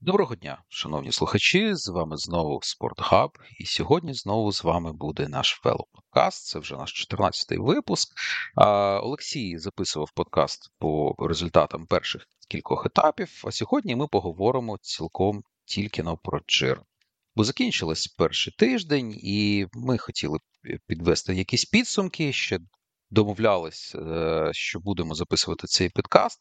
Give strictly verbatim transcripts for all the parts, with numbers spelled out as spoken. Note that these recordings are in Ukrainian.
Доброго дня, шановні слухачі, з вами знову Спортхаб, і сьогодні знову з вами буде наш велоподкаст, це вже наш чотирнадцятий випуск. Олексій записував подкаст по результатам перших кількох етапів, а сьогодні ми поговоримо цілком тільки на про Джир. Бо закінчилось перший тиждень, і ми хотіли підвести якісь підсумки, ще домовлялись, що будемо записувати цей подкаст.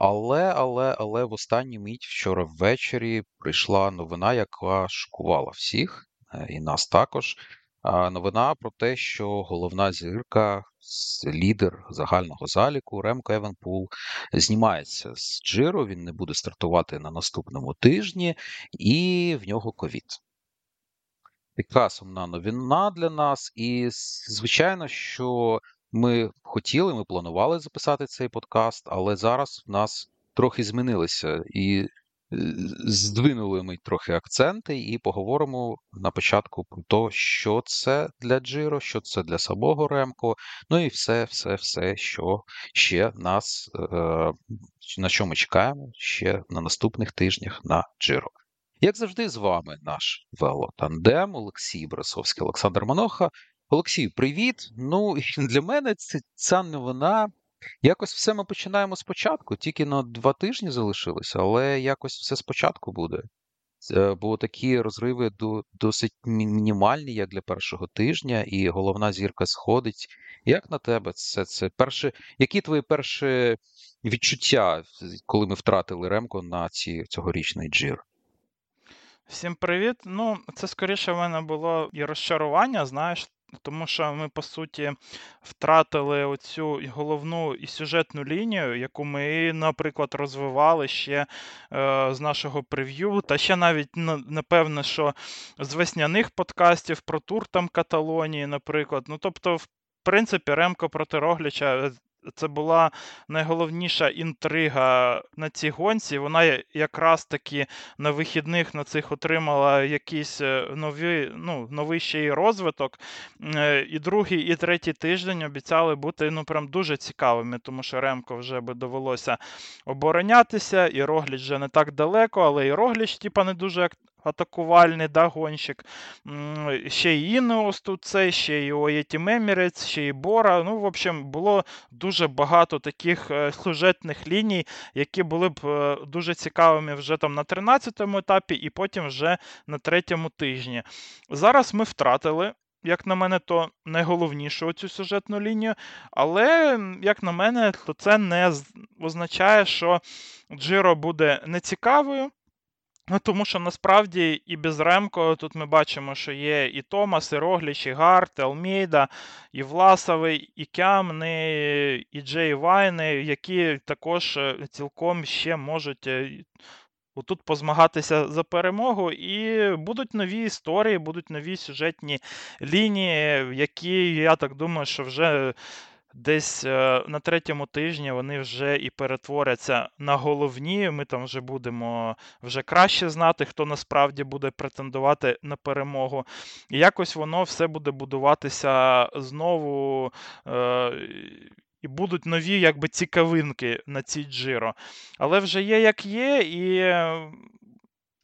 Але, але, але в останню мить вчора ввечері прийшла новина, яка шокувала всіх, і нас також. Новина про те, що головна зірка, лідер загального заліку Ремко Евенепул знімається з Джиро, він не буде стартувати на наступному тижні, і в нього ковід. Така сумна новина для нас, і звичайно, що... Ми хотіли, ми планували записати цей подкаст, але зараз в нас трохи змінилися і здвинули ми трохи акценти і поговоримо на початку про те, що це для Джиро, що це для самого Ремко, ну і все-все-все, що ще нас, на що ми чекаємо ще на наступних тижнях на Джиро. Як завжди, з вами наш велотандем Олексій Брасовський, Олександр Маноха. Олексій, привіт. Ну, для мене це, ця новина, якось все ми починаємо спочатку, тільки на два тижні залишилося, але якось все спочатку буде. Бо такі розриви досить мінімальні, як для першого тижня, і головна зірка сходить. Як на тебе це? це перше, які твої перші відчуття, коли ми втратили Ремко на ці, цьогорічний Джир? Всім привіт. Ну, це скоріше в мене було і розчарування, знаєш, тому що ми, по суті, втратили оцю головну і сюжетну лінію, яку ми, наприклад, розвивали ще е, з нашого прев'ю, та ще навіть, напевне, що з весняних подкастів про тур там Каталонії, наприклад. Ну, тобто, в принципі, Ремко проти Рогліча – це була найголовніша інтрига на цій гонці. Вона якраз таки на вихідних на цих отримала якийсь нові, ну, новий ще й розвиток. І другий, і третій тиждень обіцяли бути, ну, прям дуже цікавими, тому що Ремко вже би довелося оборонятися, і Рогліч вже не так далеко, але і Рогліч, типа, не дуже атакувальний, да, гонщик. Ще й Інеос тут це, ще й Емірейтс, ще й Бора. Ну, в общем, було дуже багато таких сюжетних ліній, які були б дуже цікавими вже там на тринадцятому етапі і потім вже на третьому тижні. Зараз ми втратили, як на мене, то найголовніше оцю сюжетну лінію, але, як на мене, то це не означає, що Джиро буде нецікавою. Ну, тому що, насправді, і без Ремко тут ми бачимо, що є і Томас, і Рогліч, і Гарт, і Алмейда, і Власовий, і Кемни, і Джей Вайни, які також цілком ще можуть отут позмагатися за перемогу. І будуть нові історії, будуть нові сюжетні лінії, які, я так думаю, що вже... Десь на третьому тижні вони вже і перетворяться на головні, ми там вже будемо вже краще знати, хто насправді буде претендувати на перемогу. І якось воно все буде будуватися знову, і будуть нові якби цікавинки на цій Джиро. Але вже є як є, і...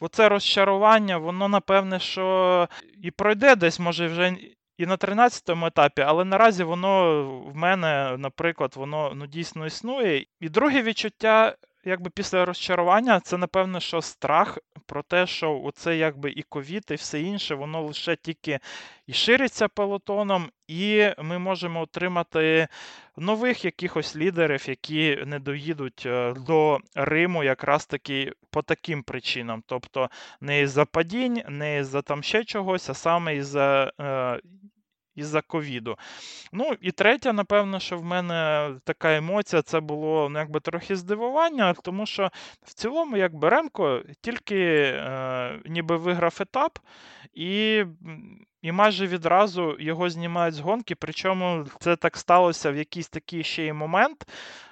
оце розчарування, воно напевне, що і пройде десь, може вже... І на тринадцятому етапі, але наразі воно в мене, наприклад, воно ну, дійсно існує. І друге відчуття, якби після розчарування, це, напевно, що страх про те, що оце якби і ковід, і все інше, воно лише тільки і шириться пелотоном, і ми можемо отримати нових якихось лідерів, які не доїдуть до Риму якраз таки по таким причинам. Тобто не із-за падінь, не із-за там ще чогось, а саме із-за... Е- із-за ковіду. Ну, і третя, напевно, що в мене така емоція, це було, ну, якби трохи здивування, тому що в цілому, якби Ремко тільки е, ніби виграв етап, і, і майже відразу його знімають з гонки, причому це так сталося в якийсь такий ще й момент,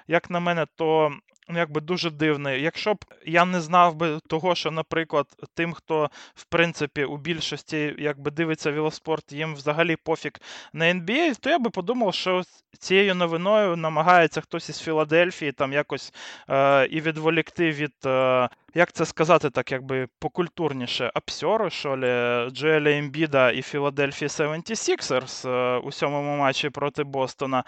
як на мене, то... якби дуже дивний. Якщо б я не знав би того, що, наприклад, тим, хто, в принципі, у більшості якби дивиться велоспорт, їм взагалі пофіг на ен бі ей, то я би подумав, що цією новиною намагається хтось із Філадельфії там якось е- і відволікти від е- як це сказати так, якби покультурніше, апсьори, що лі, Джоеля Ембіда і Філадельфії севенті сіксерс у сьомому матчі проти Бостона.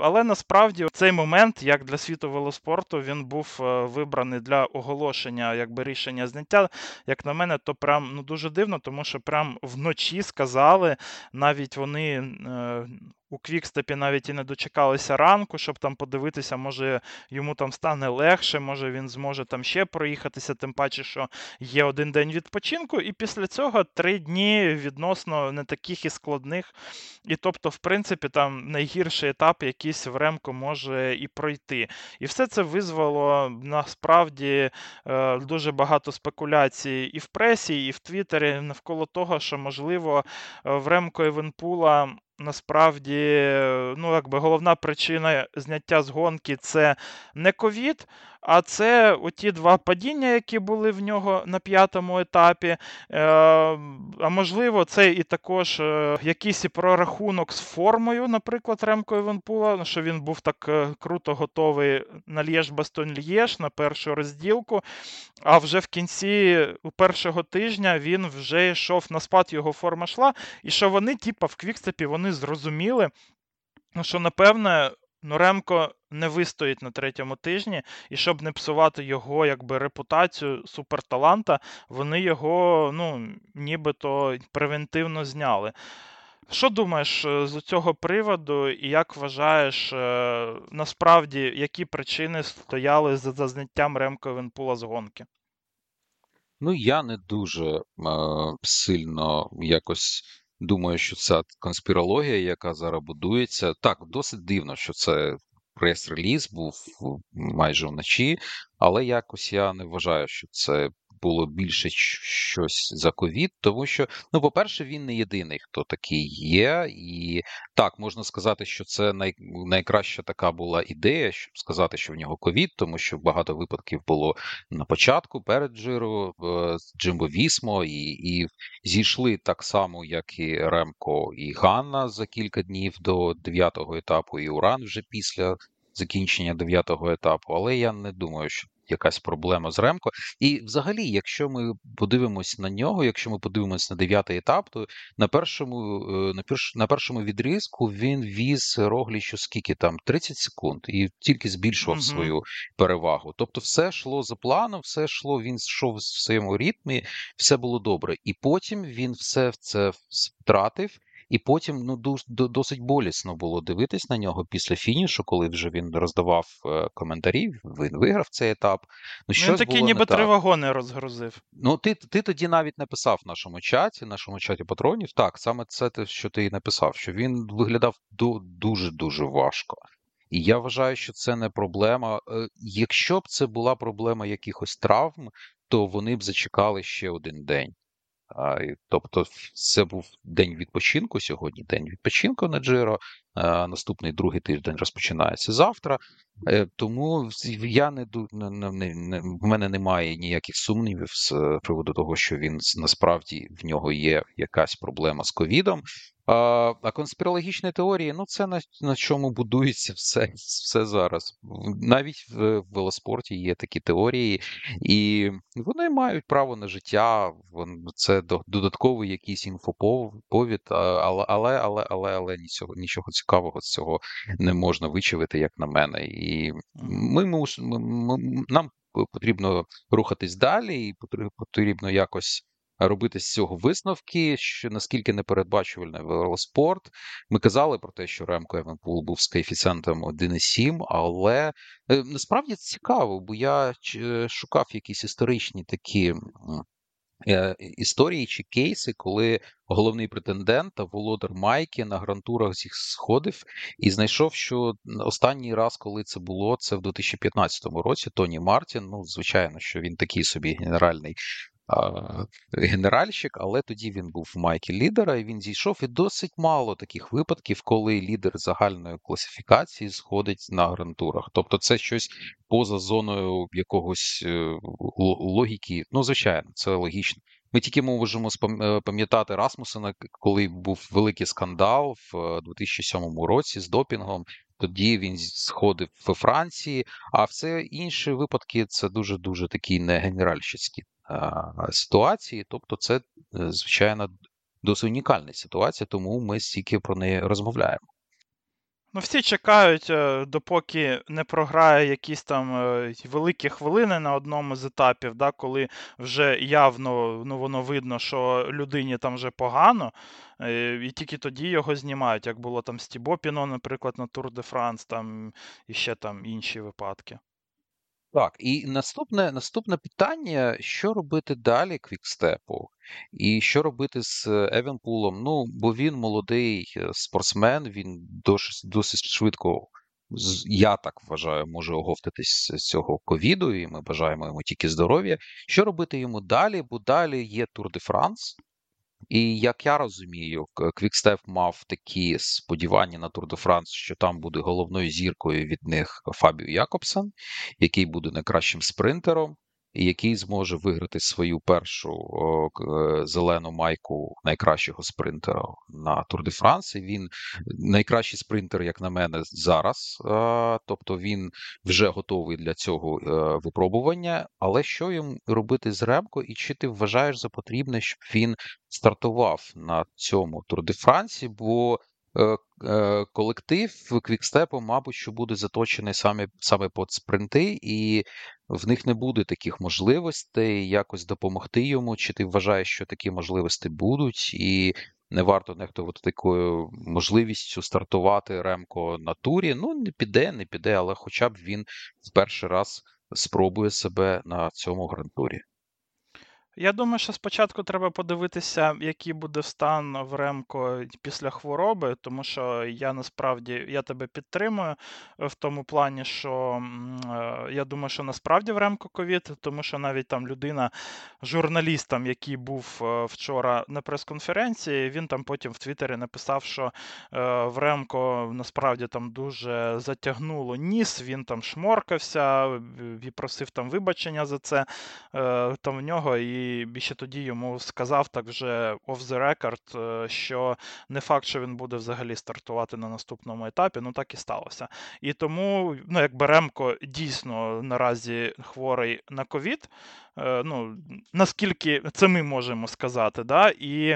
Але насправді цей момент, як для світу велоспорту, він був вибраний для оголошення, якби рішення зняття. Як на мене, то прям ну, дуже дивно, тому що прям вночі сказали, навіть вони... У Квікстепі навіть і не дочекалися ранку, щоб там подивитися, може йому там стане легше, може він зможе там ще проїхатися, тим паче, що є один день відпочинку, і після цього три дні відносно не таких і складних. І тобто, в принципі, там найгірший етап якийсь в Ремко може і пройти. І все це визвало, насправді, дуже багато спекуляцій і в пресі, і в Твіттері навколо того, що, можливо, в Ремко Евенепула насправді, ну, якби головна причина зняття з гонки – це не ковід, а це оті два падіння, які були в нього на п'ятому етапі. А можливо, це і також якийсь і прорахунок з формою, наприклад, Ремко Евенепула, що він був так круто готовий на Л'єж-Бастонь-Л'єж, на першу розділку, а вже в кінці першого тижня він вже йшов на спад, його форма йшла, і що вони, типа, в Квікстепі, вони зрозуміли, що, напевне, ну, Ремко не вистоїть на третьому тижні, і щоб не псувати його, якби, репутацію суперталанта, вони його, ну, нібито превентивно зняли. Що думаєш з цього приводу, і як вважаєш, насправді, які причини стояли за зняттям Ремко Евенепула з гонки? Ну, я не дуже е- сильно якось... Думаю, що ця конспірологія, яка зараз будується, так, досить дивно, що це прес-реліз був майже вночі, але якось я не вважаю, що це було більше щось за ковід, тому що, ну, по-перше, він не єдиний, хто такий є, і так, можна сказати, що це най... найкраща така була ідея, щоб сказати, що в нього ковід, тому що багато випадків було на початку, перед Джиро, Джамбо-Вісма, і... і зійшли так само, як і Ремко і Ганна за кілька днів до дев'ятого етапу, і Уран вже після закінчення дев'ятого етапу, але я не думаю, що якась проблема з Ремко. І взагалі, якщо ми подивимось на нього, якщо ми подивимось на дев'ятий етап, то на першому, на перш, на першому відрізку він віз Роглічу скільки там, тридцять секунд, і тільки збільшував угу. свою перевагу. Тобто все йшло за планом, все йшло, він йшов в своєму ритмі, все було добре. І потім він все це втратив, і потім ну, досить болісно було дивитись на нього після фінішу, коли вже він роздавав коментарі, він виграв цей етап. Ну, ну він такий ніби три вагони розгрузив. Ну, ти, ти тоді навіть написав в нашому чаті, в нашому чаті патронів, так, саме це, що ти і написав, що він виглядав дуже-дуже важко. І я вважаю, що це не проблема. Якщо б це була проблема якихось травм, то вони б зачекали ще один день. Тобто це був день відпочинку, сьогодні день відпочинку на Джиро, наступний другий тиждень розпочинається завтра, тому я не, не, не, в мене немає ніяких сумнівів з приводу того, що він насправді в нього є якась проблема з ковідом. А, а конспірологічні теорії, ну це на, на чому будується все, все зараз. Навіть в, в велоспорті є такі теорії, і вони мають право на життя, це додатковий якийсь інфоповід, але, але, але, але, але нічого, нічого цікавого з цього не можна вичавити, як на мене. І ми, ми, ми, нам потрібно рухатись далі, і потрібно якось робити з цього висновки, що наскільки непередбачувальний велоспорт. Ми казали про те, що Ремко Евенепул був з коефіцієнтом один цілих сім, але насправді це цікаво, бо я шукав якісь історичні такі історії чи кейси, коли головний претендент та володар майки на грантурах зі сходив і знайшов, що останній раз, коли це було, це в дві тисячі п'ятнадцятому році, Тоні Мартін, ну, звичайно, що він такий собі генеральний генеральщик, але тоді він був в майці лідера, і він зійшов, і досить мало таких випадків, коли лідер загальної класифікації сходить на грантурах. Тобто це щось поза зоною якогось логіки. Ну, звичайно, це логічно. Ми тільки можемо пам'ятати Расмусена, коли був великий скандал в дві тисячі сьомому році з допінгом, тоді він сходив во Франції, а все інші випадки це дуже-дуже такі не генеральщицькі ситуації, тобто це, звичайно, досить унікальна ситуація, тому ми стільки про неї розмовляємо. Ну, всі чекають, допоки не програє якісь там великі хвилини на одному з етапів, да, коли вже явно, ну, воно видно, що людині там вже погано, і тільки тоді його знімають, як було там з Тібо Піно, наприклад, на Тур де Франс, там, і ще там інші випадки. Так, і наступне, наступне питання, що робити далі Квікстепу? І що робити з Евенпулом? Ну, бо він молодий спортсмен, він досить, досить швидко, я так вважаю, може оговтатись з цього ковіду, і ми бажаємо йому тільки здоров'я. Що робити йому далі? Бо далі є Тур де Франс. І, як я розумію, Квікстеп мав такі сподівання на Тур де Франс, що там буде головною зіркою від них Фабіо Якобсен, який буде найкращим спринтером, і який зможе виграти свою першу зелену майку найкращого спринтера на Тур де Франс. І він найкращий спринтер, як на мене, зараз. Тобто він вже готовий для цього випробування. Але що їм робити з Ремко? І чи ти вважаєш за потрібне, щоб він стартував на цьому Тур де Франсі? Бо колектив Квікстепу, мабуть, що буде заточений саме, саме під спринти, і в них не буде таких можливостей якось допомогти йому. Чи ти вважаєш, що такі можливості будуть, і не варто нехтувати такою можливістю стартувати Ремко на турі? Ну, не піде, не піде, але хоча б він в перший раз спробує себе на цьому гран-турі. Я думаю, що спочатку треба подивитися, який буде стан в Ремко після хвороби, тому що я насправді, я тебе підтримую в тому плані, що я думаю, що насправді в Ремко ковід, тому що навіть там людина, журналістом, який був вчора на прес-конференції, він там потім в Твіттері написав, що в Ремко насправді там дуже затягнуло ніс, він там шморкався і просив там вибачення за це там в нього, і І ще тоді йому сказав так вже off the record, що не факт, що він буде взагалі стартувати на наступному етапі, ну так і сталося. І тому, ну якби Ремко дійсно наразі хворий на ковід, ну наскільки це ми можемо сказати, да, і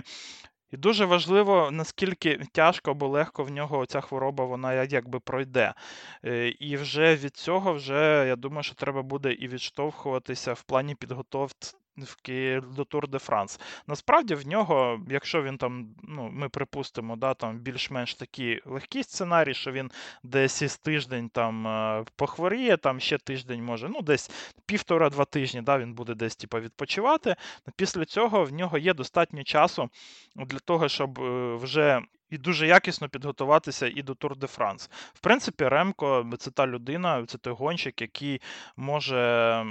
І дуже важливо, наскільки тяжко або легко в нього ця хвороба, вона якби пройде. І вже від цього, вже я думаю, що треба буде і відштовхуватися в плані підготовки до Тур де Франс. Насправді в нього, якщо він там, ну, ми припустимо, да, там більш-менш такий легкий сценарій, що він десь із тиждень там похворіє, там ще тиждень може, ну десь півтора-два тижні, да, він буде десь типу відпочивати. Після цього в нього є достатньо часу для того, щоб вже і дуже якісно підготуватися і до Тур де Франс. В принципі, Ремко – це та людина, це той гонщик, який може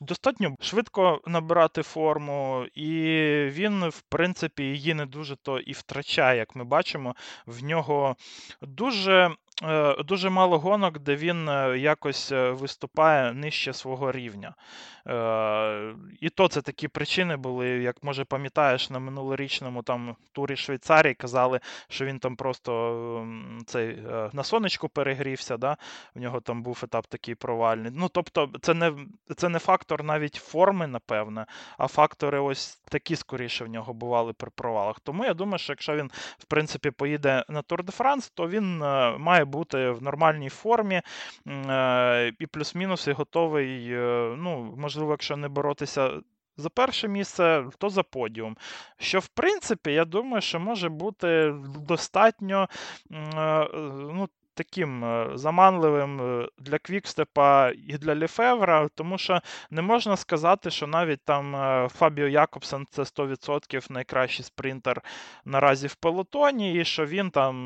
достатньо швидко набирати форму, і він, в принципі, її не дуже то і втрачає, як ми бачимо. В нього дуже... Дуже мало гонок, де він якось виступає нижче свого рівня. І то це такі причини були, як, може, пам'ятаєш, на минулорічному там турі Швейцарії казали, що він там просто цей, на сонечку перегрівся, да? В нього там був етап такий провальний. Ну, тобто, це не, це не фактор навіть форми, напевне, а фактори ось такі, скоріше, в нього бували при провалах. Тому я думаю, що якщо він, в принципі, поїде на Тур де Франс, то він має бути в нормальній формі і плюс-мінус і готовий, ну, можливо, якщо не боротися за перше місце, то за подіум. Що, в принципі, я думаю, що може бути достатньо, ну, таким заманливим для Квікстепа і для Лефевра, тому що не можна сказати, що навіть там Фабіо Якобсен – це сто відсотків найкращий спринтер наразі в пелотоні, і що він там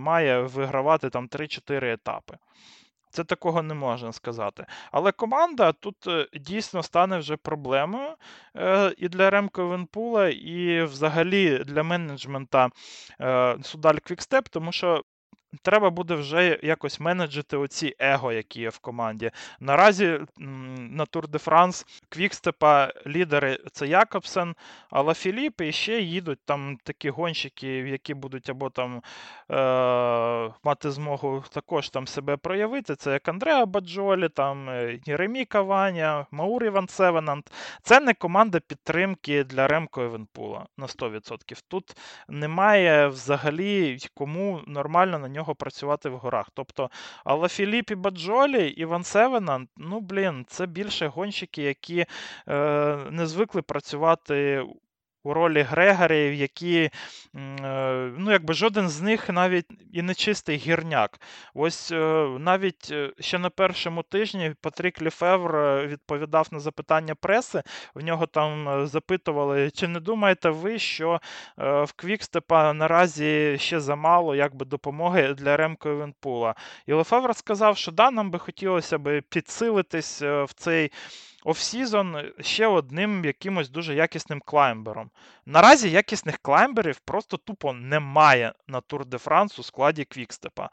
має вигравати там три-чотири етапи. Це такого не можна сказати. Але команда тут дійсно стане вже проблемою і для Ремко Евенепула, і взагалі для менеджмента Судаль Квікстеп, тому що треба буде вже якось менеджити оці его, які є в команді. Наразі на Тур де Франс Квікстепа лідери – це Якобсен, а Лафіліп і ще їдуть там такі гонщики, які будуть або там е- мати змогу також там себе проявити. Це як Андреа Баджолі, там Єремі Каваня, Маурі Ван Севенант. Це не команда підтримки для Ремко Евенепула на сто відсотків. Тут немає взагалі кому нормально на нього працювати в горах. Тобто Алафіліп і Баджолі, і Ван Севенант, ну, блін, це більше гонщики, які е, не звикли працювати у ролі Грегорів, які, ну, якби жоден з них навіть і не чистий гірняк. Ось навіть ще на першому тижні Патрік Лефевр відповідав на запитання преси, в нього там запитували, чи не думаєте ви, що в Квікстепа наразі ще замало якби допомоги для Ремко Евенепула. І Лефевр сказав, що да, нам би хотілося би підсилитись в цей офсізон ще одним якимось дуже якісним клаймбером. Наразі якісних клаймберів просто тупо немає на Тур де Франс у складі Квікстепа.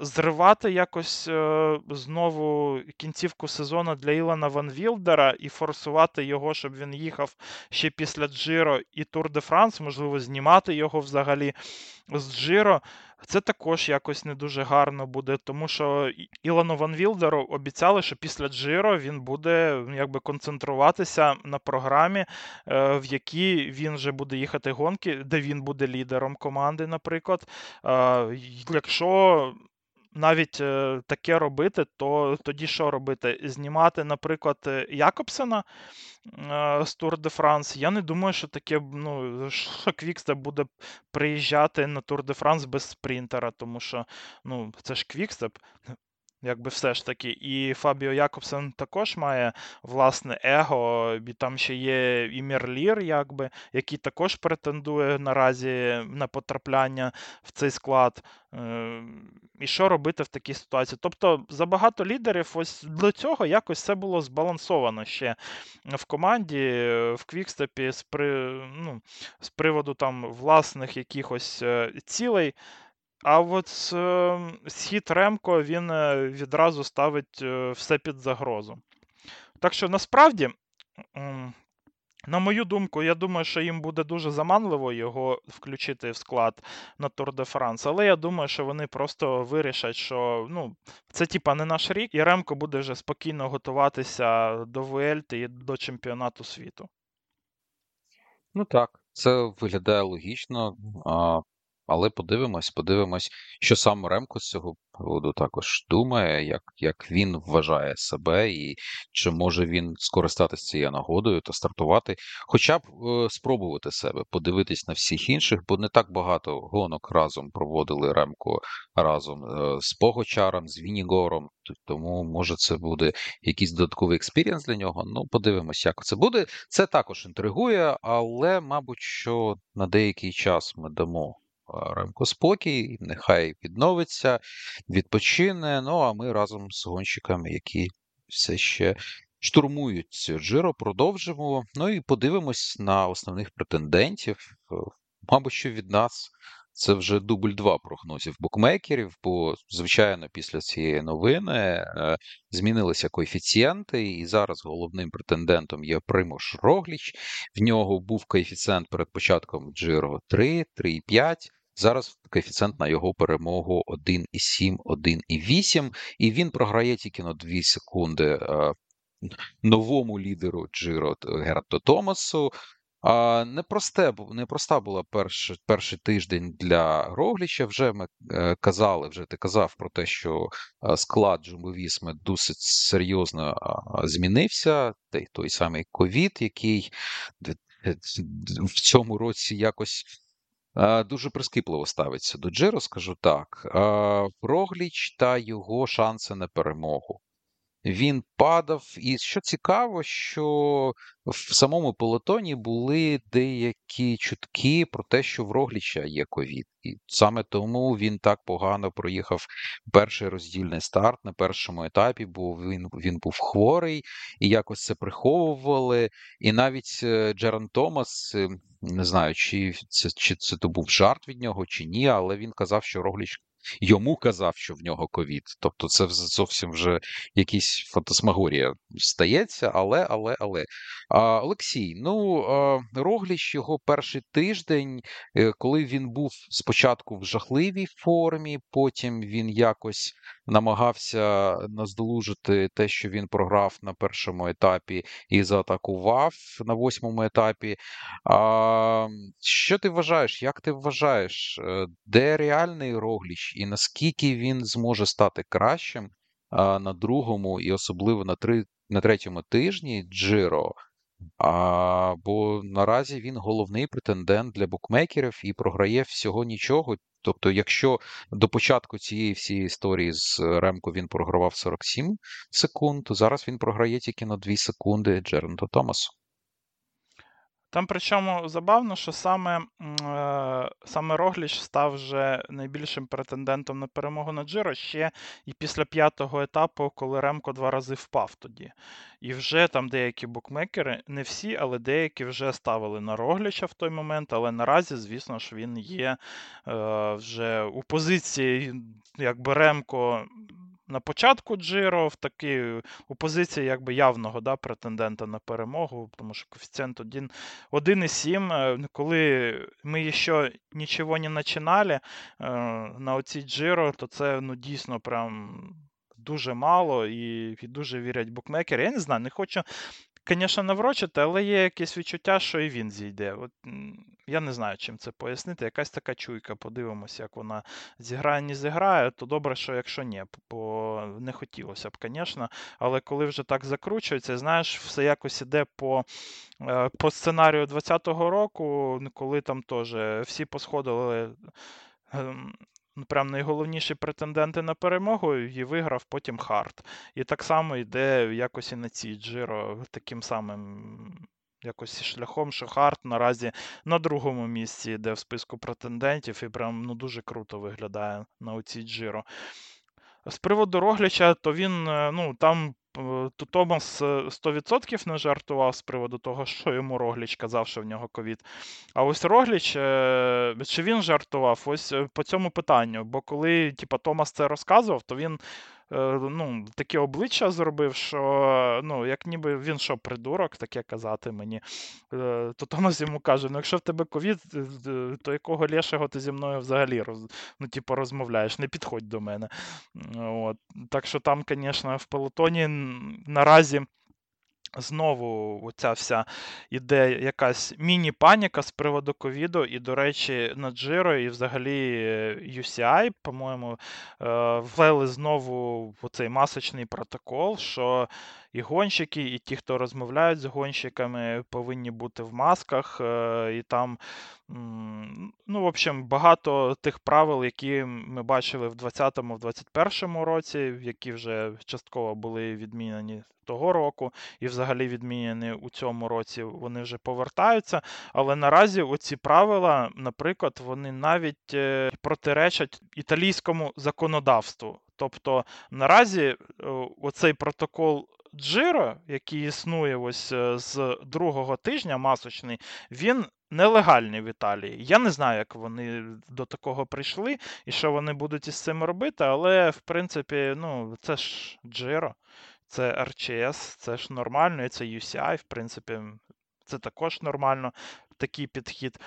Зривати якось знову кінцівку сезону для Ілана Ван Вілдера і форсувати його, щоб він їхав ще після Джиро і Тур де Франс, можливо, знімати його взагалі з Джиро, це також якось не дуже гарно буде, тому що Ілану Ван Вілдеру обіцяли, що після Джиро він буде якби концентруватися на програмі, в якій він вже буде їхати гонки, де він буде лідером команди, наприклад. Якщо навіть таке робити, то тоді що робити? Знімати, наприклад, Якобсена з Тур де Франс? Я не думаю, що таке, ну, що Квікстеп буде приїжджати на Тур де Франс без спринтера, тому що, ну, це ж Квікстеп, якби все ж таки. І Фабіо Якобсен також має власне его, і там ще є і Мірлір, якби, який також претендує наразі на потрапляння в цей склад. І що робити в такій ситуації? Тобто забагато лідерів, ось до цього якось все було збалансовано ще в команді, в Квікстепі з, при, ну, з приводу там власних якихось цілей. А от е, схід Ремко, він відразу ставить все під загрозу. Так що, насправді, на мою думку, я думаю, що їм буде дуже заманливо його включити в склад на Тур де Франс. Але я думаю, що вони просто вирішать, що, ну, це типа не наш рік, і Ремко буде вже спокійно готуватися до Вуельти і до чемпіонату світу. Ну так, це виглядає логічно. А... Але подивимось, подивимось, що сам Ремко з цього приводу також думає, як, як він вважає себе і чи може він скористатися цією нагодою та стартувати, хоча б е, спробувати себе, подивитись на всіх інших, бо не так багато гонок разом проводили Ремко разом е, з Погочаром, з Вінігором, тому може це буде якийсь додатковий експірієнс для нього, ну подивимось, як це буде. Це також інтригує, але мабуть, що на деякий час ми дамо Ремко спокій, нехай відновиться, відпочине, ну а ми разом з гонщиками, які все ще штурмують цю Джиро, продовжимо, ну і подивимось на основних претендентів, мабуть, що від нас це вже дубль два прогнозів букмекерів, бо, звичайно, після цієї новини змінилися коефіцієнти, і зараз головним претендентом є Примож Рогліч. В нього був коефіцієнт перед початком Джиро три, три і п'ять. Зараз коефіцієнт на його перемогу один і сім, один і вісім, і він програє тільки на дві секунди новому лідеру Джиро Герто Томасу. А непросте, непроста була перш, перший тиждень для Рогліча. Вже ми казали, вже ти казав про те, що склад Джамбо-Вісми досить серйозно змінився. Той, той самий ковід, який в цьому році якось дуже прискіпливо ставиться до Джиро, скажу так. Рогліч та його шанси на перемогу. Він падав, і що цікаво, що в самому пелотоні були деякі чутки про те, що в Рогліча є ковід. І саме тому він так погано проїхав перший роздільний старт на першому етапі, бо він, він був хворий, і якось це приховували. І навіть Джерен Томас, не знаю, чи це, чи це то був жарт від нього, чи ні, але він казав, що Рогліч йому казав, що в нього ковід. Тобто це зовсім вже якісь фантасмагорія стається, але, але, але. А, Олексій, ну, Рогліч його перший тиждень, коли він був спочатку в жахливій формі, потім він якось намагався наздолужити те, що він програв на першому етапі і заатакував на восьмому етапі. А, що ти вважаєш, як ти вважаєш, де реальний Рогліч і наскільки він зможе стати кращим а, на другому і особливо на, три, на третьому тижні Джиро? А, бо наразі він головний претендент для букмекерів і програє всього нічого. Тобто, якщо до початку цієї всієї історії з Ремко він програвав сорок сім секунд, то зараз він програє тільки на дві секунди Джеренту Томасу. Там причому забавно, що саме, саме Рогліч став вже найбільшим претендентом на перемогу на Джиро ще і після п'ятого етапу, коли Ремко два рази впав тоді. І вже там деякі букмекери, не всі, але деякі вже ставили на Рогліча в той момент, але наразі, звісно ж, він є е, вже у позиції, якби Ремко на початку Джиро, в такій у позиції якби явного, да, претендента на перемогу, тому що коефіцієнт один цілих сім, коли ми ще нічого не починали на оці Джиро, то це, ну, дійсно прям дуже мало і, і дуже вірять букмекери. Я не знаю, не хочу, звісно, наврочити, але є якесь відчуття, що і він зійде. От, я не знаю, чим це пояснити. Якась така чуйка, подивимося, як вона зіграє, не зіграє, то добре, що якщо ні, бо не хотілося б, звісно. Але коли вже так закручується, знаєш, все якось іде по, по сценарію двадцятого року, коли там теж всі посходили прям найголовніші претенденти на перемогу, і виграв потім Харт. І так само йде якось і на цій Джиро таким самим якось шляхом, що Харт наразі на другому місці йде в списку претендентів і прям, ну, дуже круто виглядає на оцій Джиро. З приводу Рогліча, то він, ну, там то Томас сто відсотків не жартував з приводу того, що йому Рогліч казав, що в нього ковід. А ось Рогліч, чи він жартував, ось по цьому питанню. Бо коли, типу, Томас це розказував, то він, ну, таке обличчя зробив, що, ну, як ніби він що, придурок, таке казати мені. То Томас йому каже, ну, якщо в тебе ковід, то якого лешого ти зі мною взагалі роз, ну, типу, розмовляєш, не підходь до мене. От. Так що там, звісно, в пелотоні наразі знову оця вся іде якась міні-паніка з приводу ковіду, і, до речі, на Джиро, і взагалі ю сі ай, по-моєму, ввели знову оцей масочний протокол, що і гонщики, і ті, хто розмовляють з гонщиками, повинні бути в масках, і там, ну, в общем, багато тих правил, які ми бачили в двадцятому - двадцять першому році, які вже частково були відмінені того року, і взагалі відмінені у цьому році, вони вже повертаються, але наразі оці правила, наприклад, вони навіть протиречать італійському законодавству. Тобто, наразі оцей протокол Джиро, який існує ось з другого тижня масочний, він нелегальний в Італії. Я не знаю, як вони до такого прийшли і що вони будуть із цим робити, але, в принципі, ну, це ж Джиро, це ар сі ес, це ж нормально, і це ю сі ай, в принципі, це також нормально, такий підхід.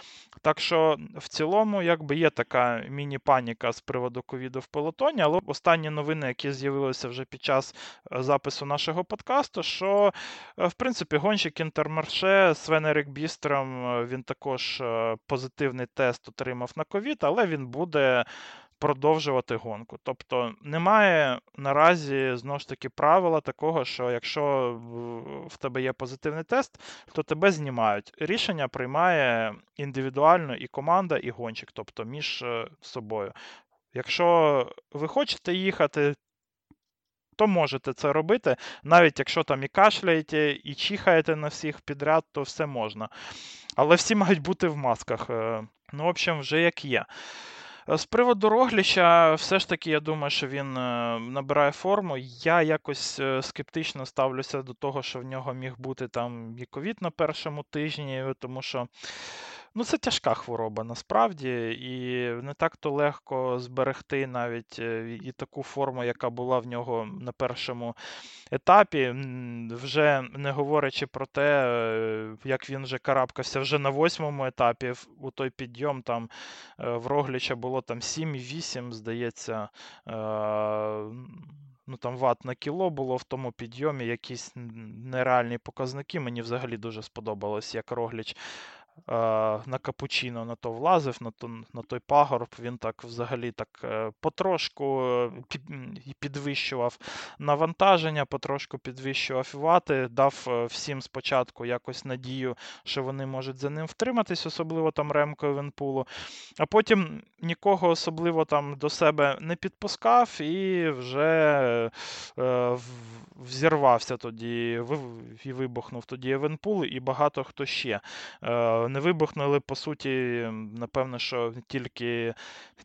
Так що, в цілому, якби є така міні-паніка з приводу ковіду в пелотоні, але останні новини, які з'явилися вже під час запису нашого подкасту, що, в принципі, гонщик Інтермарше Свен Ерік Бістром, він також позитивний тест отримав на ковід, але він буде продовжувати гонку. Тобто немає наразі, знову ж таки, правила такого, що якщо в тебе є позитивний тест, то тебе знімають. Рішення приймає індивідуально і команда, і гонщик, тобто між собою. Якщо ви хочете їхати, то можете це робити, навіть якщо там і кашляєте, і чихаєте на всіх підряд, то все можна. Але всі мають бути в масках. Ну, в общем, вже як є. З приводу Рогліча, все ж таки, я думаю, що він набирає форму. Я якось скептично ставлюся до того, що в нього міг бути там і ковід на першому тижні, тому що Ну, це тяжка хвороба насправді, і не так-то легко зберегти навіть і таку форму, яка була в нього на першому етапі, вже не говорячи про те, як він вже карабкався вже на восьмому етапі, у той підйом там в Рогліча було там сім вісім, здається, ну там ват на кіло було в тому підйомі, якісь нереальні показники. Мені взагалі дуже сподобалось, як Рогліч на капучино на то влазив, на, то, на той пагорб, він так взагалі так потрошку підвищував навантаження, потрошку підвищував вати, дав всім спочатку якось надію, що вони можуть за ним втриматись, особливо там Ремко Евенепулу, а потім нікого особливо там до себе не підпускав і вже е, взірвався тоді і вибухнув тоді Евенепул і багато хто ще. Не вибухнули, по суті, напевно, що тільки,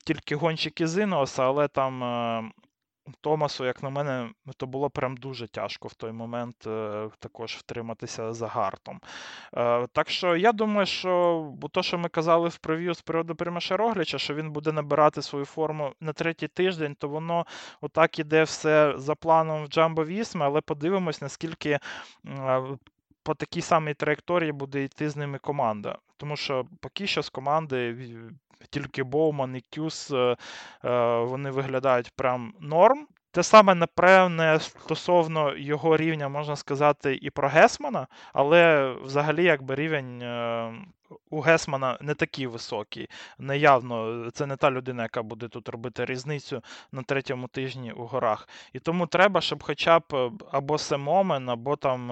тільки гонщики з Інеоса, але там Томасу, як на мене, то було прям дуже тяжко в той момент також втриматися за гартом. Так що, я думаю, що то, що ми казали в прев'ю з приводу Примоша Рогліча, що він буде набирати свою форму на третій тиждень, то воно отак іде все за планом в Джамбо-Вісма, але подивимось, наскільки по такій самій траєкторії буде йти з ними команда. Тому що поки що з команди тільки Боуман і Кюс, вони виглядають прям норм. Те саме, напевне, стосовно його рівня можна сказати і про Гесмана, але взагалі якби рівень у Гесмана не такий високий. Неявно, це не та людина, яка буде тут робити різницю на третьому тижні у горах. І тому треба, щоб хоча б або Сем Омен, або там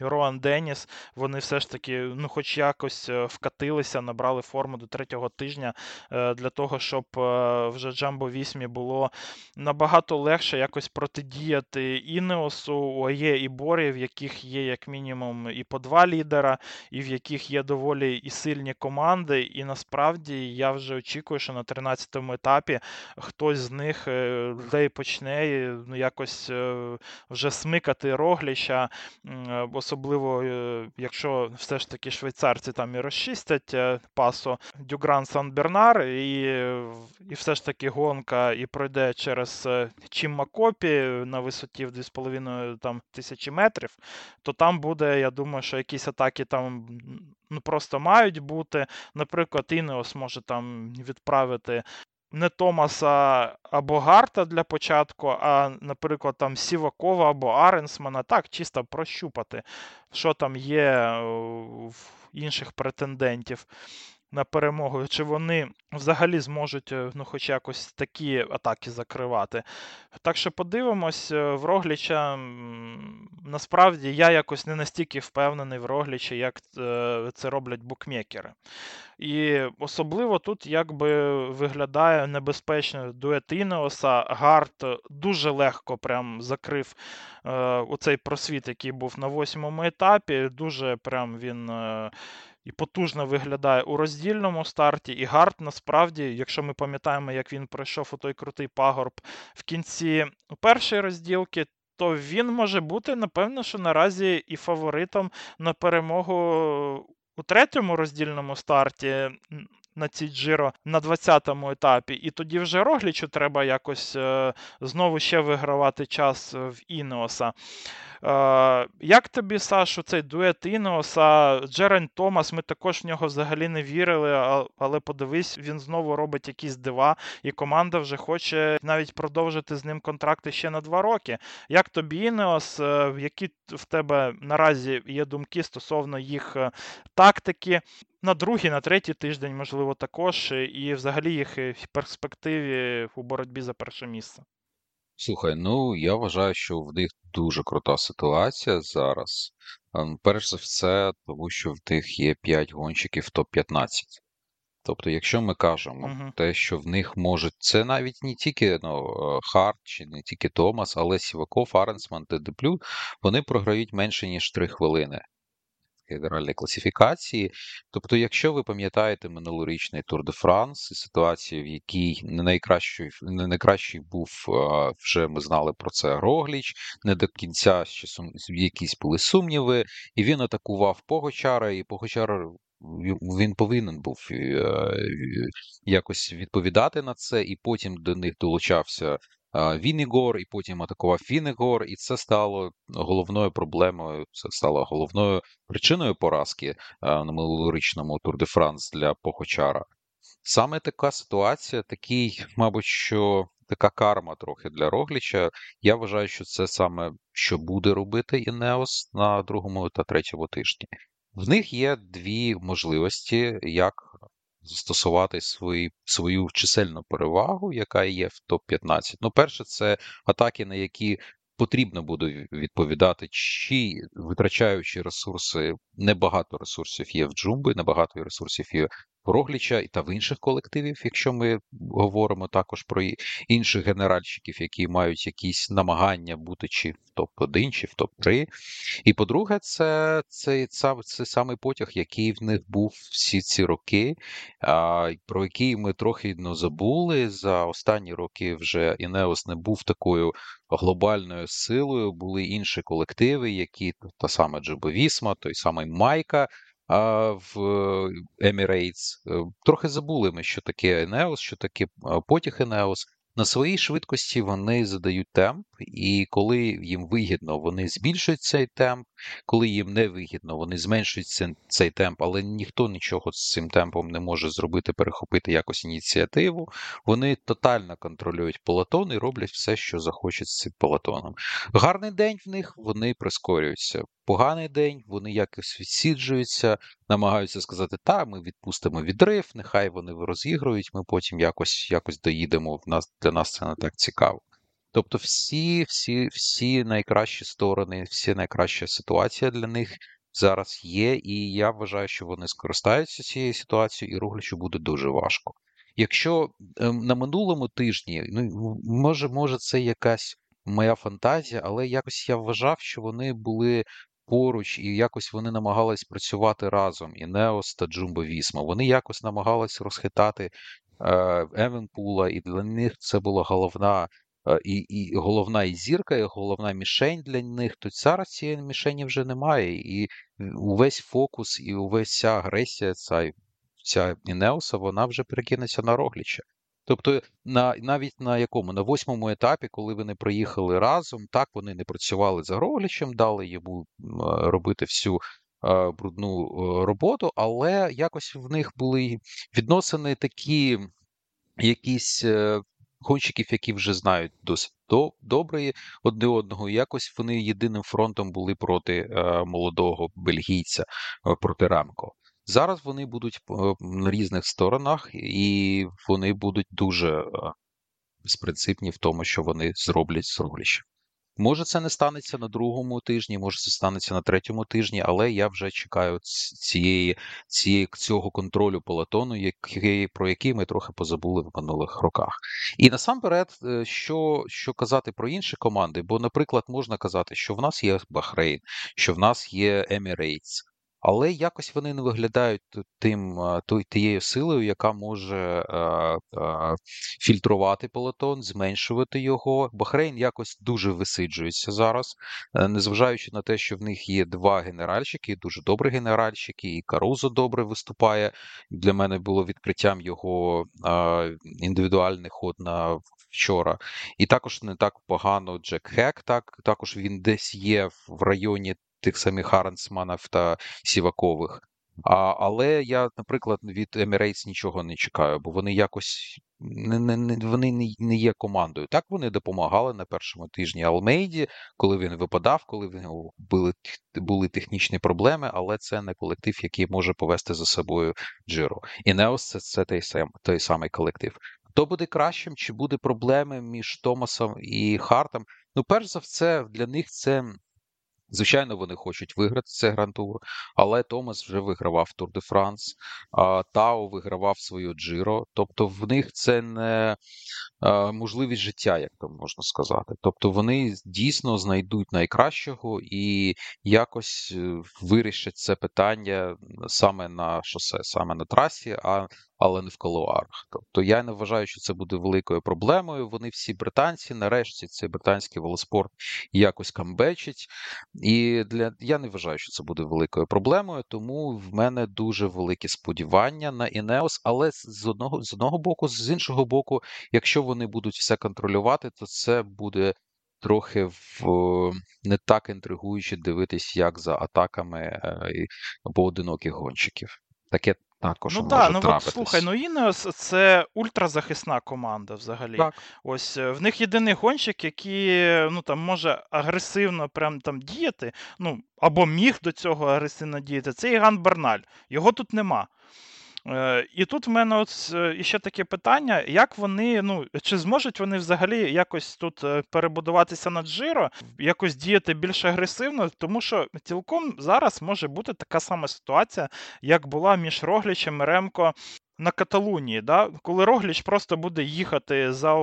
Роан Деніс, вони все ж таки, ну, хоч якось вкатилися, набрали форму до третього тижня для того, щоб вже Джамбо-Вісмі було набагато легше якось протидіяти Інеосу, ОАЄ і Борі, в яких є як мінімум і по два лідера, і в яких є доволі і сильні команди, і насправді я вже очікую, що на тринадцятому етапі хтось з них де почне якось вже смикати Рогліча, особливо якщо все ж таки швейцарці там і розчистять пасо Дюгран-Сан-Бернар, і, і все ж таки гонка і пройде через Чіммакопі на висоті в дві з половиною тисячі метрів, то там буде, я думаю, що якісь атаки там ну, просто мають бути. Наприклад, Інеос може там відправити не Томаса або Гарта для початку, а, наприклад, там Сівакова або Аренсмана. Так, чисто прощупати, що там є в інших претендентів на перемогу, чи вони взагалі зможуть, ну, хоч якось такі атаки закривати. Так що подивимось, в Рогліча, насправді, я якось не настільки впевнений в Роглічі, як це роблять букмекери. І особливо тут, якби, виглядає небезпечно дует Інеоса. Гарт дуже легко прям закрив е, оцей просвіт, який був на восьмому етапі. Дуже прям він... Е, І потужно виглядає у роздільному старті, і Гарт насправді, якщо ми пам'ятаємо, як він пройшов у той крутий пагорб в кінці першої розділки, то він може бути, напевно, що наразі і фаворитом на перемогу у третьому роздільному старті на цій Джиро на двадцятому етапі. І тоді вже Роглічу треба якось е, знову ще вигравати час в Інеоса. Е, як тобі, Сашу, цей дует Інеоса? Джерен Томас, ми також в нього взагалі не вірили, але подивись, він знову робить якісь дива, і команда вже хоче навіть продовжити з ним контракти ще на два роки. Як тобі Інеос? Е, які в тебе наразі є думки стосовно їх тактики? На другий, на третій тиждень, можливо, також, і взагалі їх перспективи у боротьбі за перше місце. Слухай, ну, я вважаю, що в них дуже крута ситуація зараз. Перш за все, тому що в них є п'ять гонщиків топ п'ятнадцять. Тобто, якщо ми кажемо uh-huh. те, що в них можуть, це навіть не тільки ну, Харт, чи не тільки Томас, але Сіваков, Аренсман та Деплю, вони програють менше, ніж три хвилини генеральної класифікації. Тобто, якщо ви пам'ятаєте минулорічний Тур де Франс, ситуацію, в якій не найкращий, не найкращий був, вже ми знали про це, Рогліч, не до кінця ще сум... якісь були сумніви, і він атакував Погочара, і Погочар він повинен був якось відповідати на це, і потім до них долучався Віннігор, і потім атакував Віннігор, і це стало головною проблемою, це стало головною причиною поразки на минулорічному Тур де Франс для Похочара. Саме така ситуація, такий, мабуть, що така карма трохи для Рогліча. Я вважаю, що це саме, що буде робити Інеос на другому та третьому тижні. В них є дві можливості, як застосувати свої, свою чисельну перевагу, яка є в топ п'ятнадцять. Ну, перше, це атаки, на які потрібно буде відповідати, чи витрачаючи ресурси, небагато ресурсів є в Джумби, небагато ресурсів є в Рогліча та в інших колективів, якщо ми говоримо також про інших генеральщиків, які мають якісь намагання бути чи в топ один, чи в топ три. І по-друге, це, це, це, це самий потяг, який в них був всі ці роки, а, про який ми трохи ну, забули. За останні роки вже Інеос не був такою глобальною силою, були інші колективи, які, та сама Джамбо-Вісма, той самий Майка, а в Емірейтс. Трохи забули ми, що таке Інеос, що таке потяг Інеос. На своїй швидкості вони задають темп, і коли їм вигідно, вони збільшують цей темп, коли їм не вигідно, вони зменшують цей темп, але ніхто нічого з цим темпом не може зробити, перехопити якось ініціативу. Вони тотально контролюють полотон і роблять все, що захочуть з цим полотоном. Гарний день в них, вони прискорюються. Поганий день, вони якось відсіджуються, намагаються сказати, та, ми відпустимо відрив, нехай вони розігрують, ми потім якось, якось доїдемо, в нас, для нас це не так цікаво. Тобто всі, всі, всі найкращі сторони, всі найкраща ситуація для них зараз є, і я вважаю, що вони скористаються цією ситуацією, і Роглічу буде дуже важко. Якщо на минулому тижні, ну, може, може це якась моя фантазія, але якось я вважав, що вони були поруч, і якось вони намагались працювати разом, Інеос та Джамбо-Вісма. Вони якось намагались розхитати е, Евенпула, і для них це була головна е, і, і головна і зірка, і головна мішень для них. Тут зараз цієї мішені вже немає, і увесь фокус, і увесь агресія, ця, ця Інеоса, вона вже перекинеться на Рогліча. Тобто на, навіть на якому? На восьмому етапі, коли вони проїхали разом, так, вони не працювали за Роглічем, дали йому робити всю е, брудну роботу, але якось в них були відносини такі, якісь е, гонщиків, які вже знають досить до, добре одне одного, якось вони єдиним фронтом були проти е, молодого бельгійця, е, проти Ремко. Зараз вони будуть на різних сторонах, і вони будуть дуже безпринципні в тому, що вони зроблять з Роглічем. Може, це не станеться на другому тижні, може, це станеться на третьому тижні, але я вже чекаю цієї, цієї, цього контролю полотону, який, про який ми трохи позабули в минулих роках. І насамперед, що, що казати про інші команди, бо, наприклад, можна казати, що в нас є Бахрейн, що в нас є Емірейтс, але якось вони не виглядають тим, тією силою, яка може е, е, фільтрувати полотон, зменшувати його. Бахрейн якось дуже висиджується зараз, незважаючи на те, що в них є два генеральщики, дуже добрі генеральщики, і Карузо добре виступає. Для мене було відкриттям його е, індивідуальний ход на вчора. І також не так погано Джек Хек, так, також він десь є в районі тих самих Аренсманів та Сівакових. А, але я, наприклад, від Emirates нічого не чекаю, бо вони якось не, не, вони не є командою. Так, вони допомагали на першому тижні Алмейді, коли він випадав, коли в нього були, були технічні проблеми, але це не колектив, який може повести за собою Джиро. Інеос – це, це той, сам, той самий колектив. Хто буде кращим, чи буде проблеми між Томасом і Хартом? Ну, перш за все, для них це... Звичайно, вони хочуть виграти цей гран-тур, але Томас вже вигравав Тур де Франс, Тао вигравав свою Джиро. Тобто в них це не можливість життя, як то можна сказати. Тобто вони дійсно знайдуть найкращого і якось вирішать це питання саме на шосе, саме на трасі, а, але не в колуарах. Тобто я не вважаю, що це буде великою проблемою. Вони всі британці, нарешті цей британський велоспорт якось камбечить. І для я не вважаю, що це буде великою проблемою, тому в мене дуже великі сподівання на Інеос, але з одного, з одного боку, з іншого боку, якщо вони будуть все контролювати, то це буде трохи в, не так інтригуюче дивитись, як за атаками або одиноких гонщиків. Таке також ну, може та, ну, трапитись. От, слухай, ну Інеос – це ультразахисна команда взагалі. Так. Ось в них єдиний гонщик, який ну, там, може агресивно прям, там, діяти, ну, або міг до цього агресивно діяти, це Іган Берналь. Його тут нема. І тут в мене от іще таке питання, як вони, ну, чи зможуть вони взагалі якось тут перебудуватися на Джиро, якось діяти більш агресивно, тому що цілком зараз може бути така сама ситуація, як була між Роглічем і Ремко на Каталунії, да? Коли Рогліч просто буде їхати за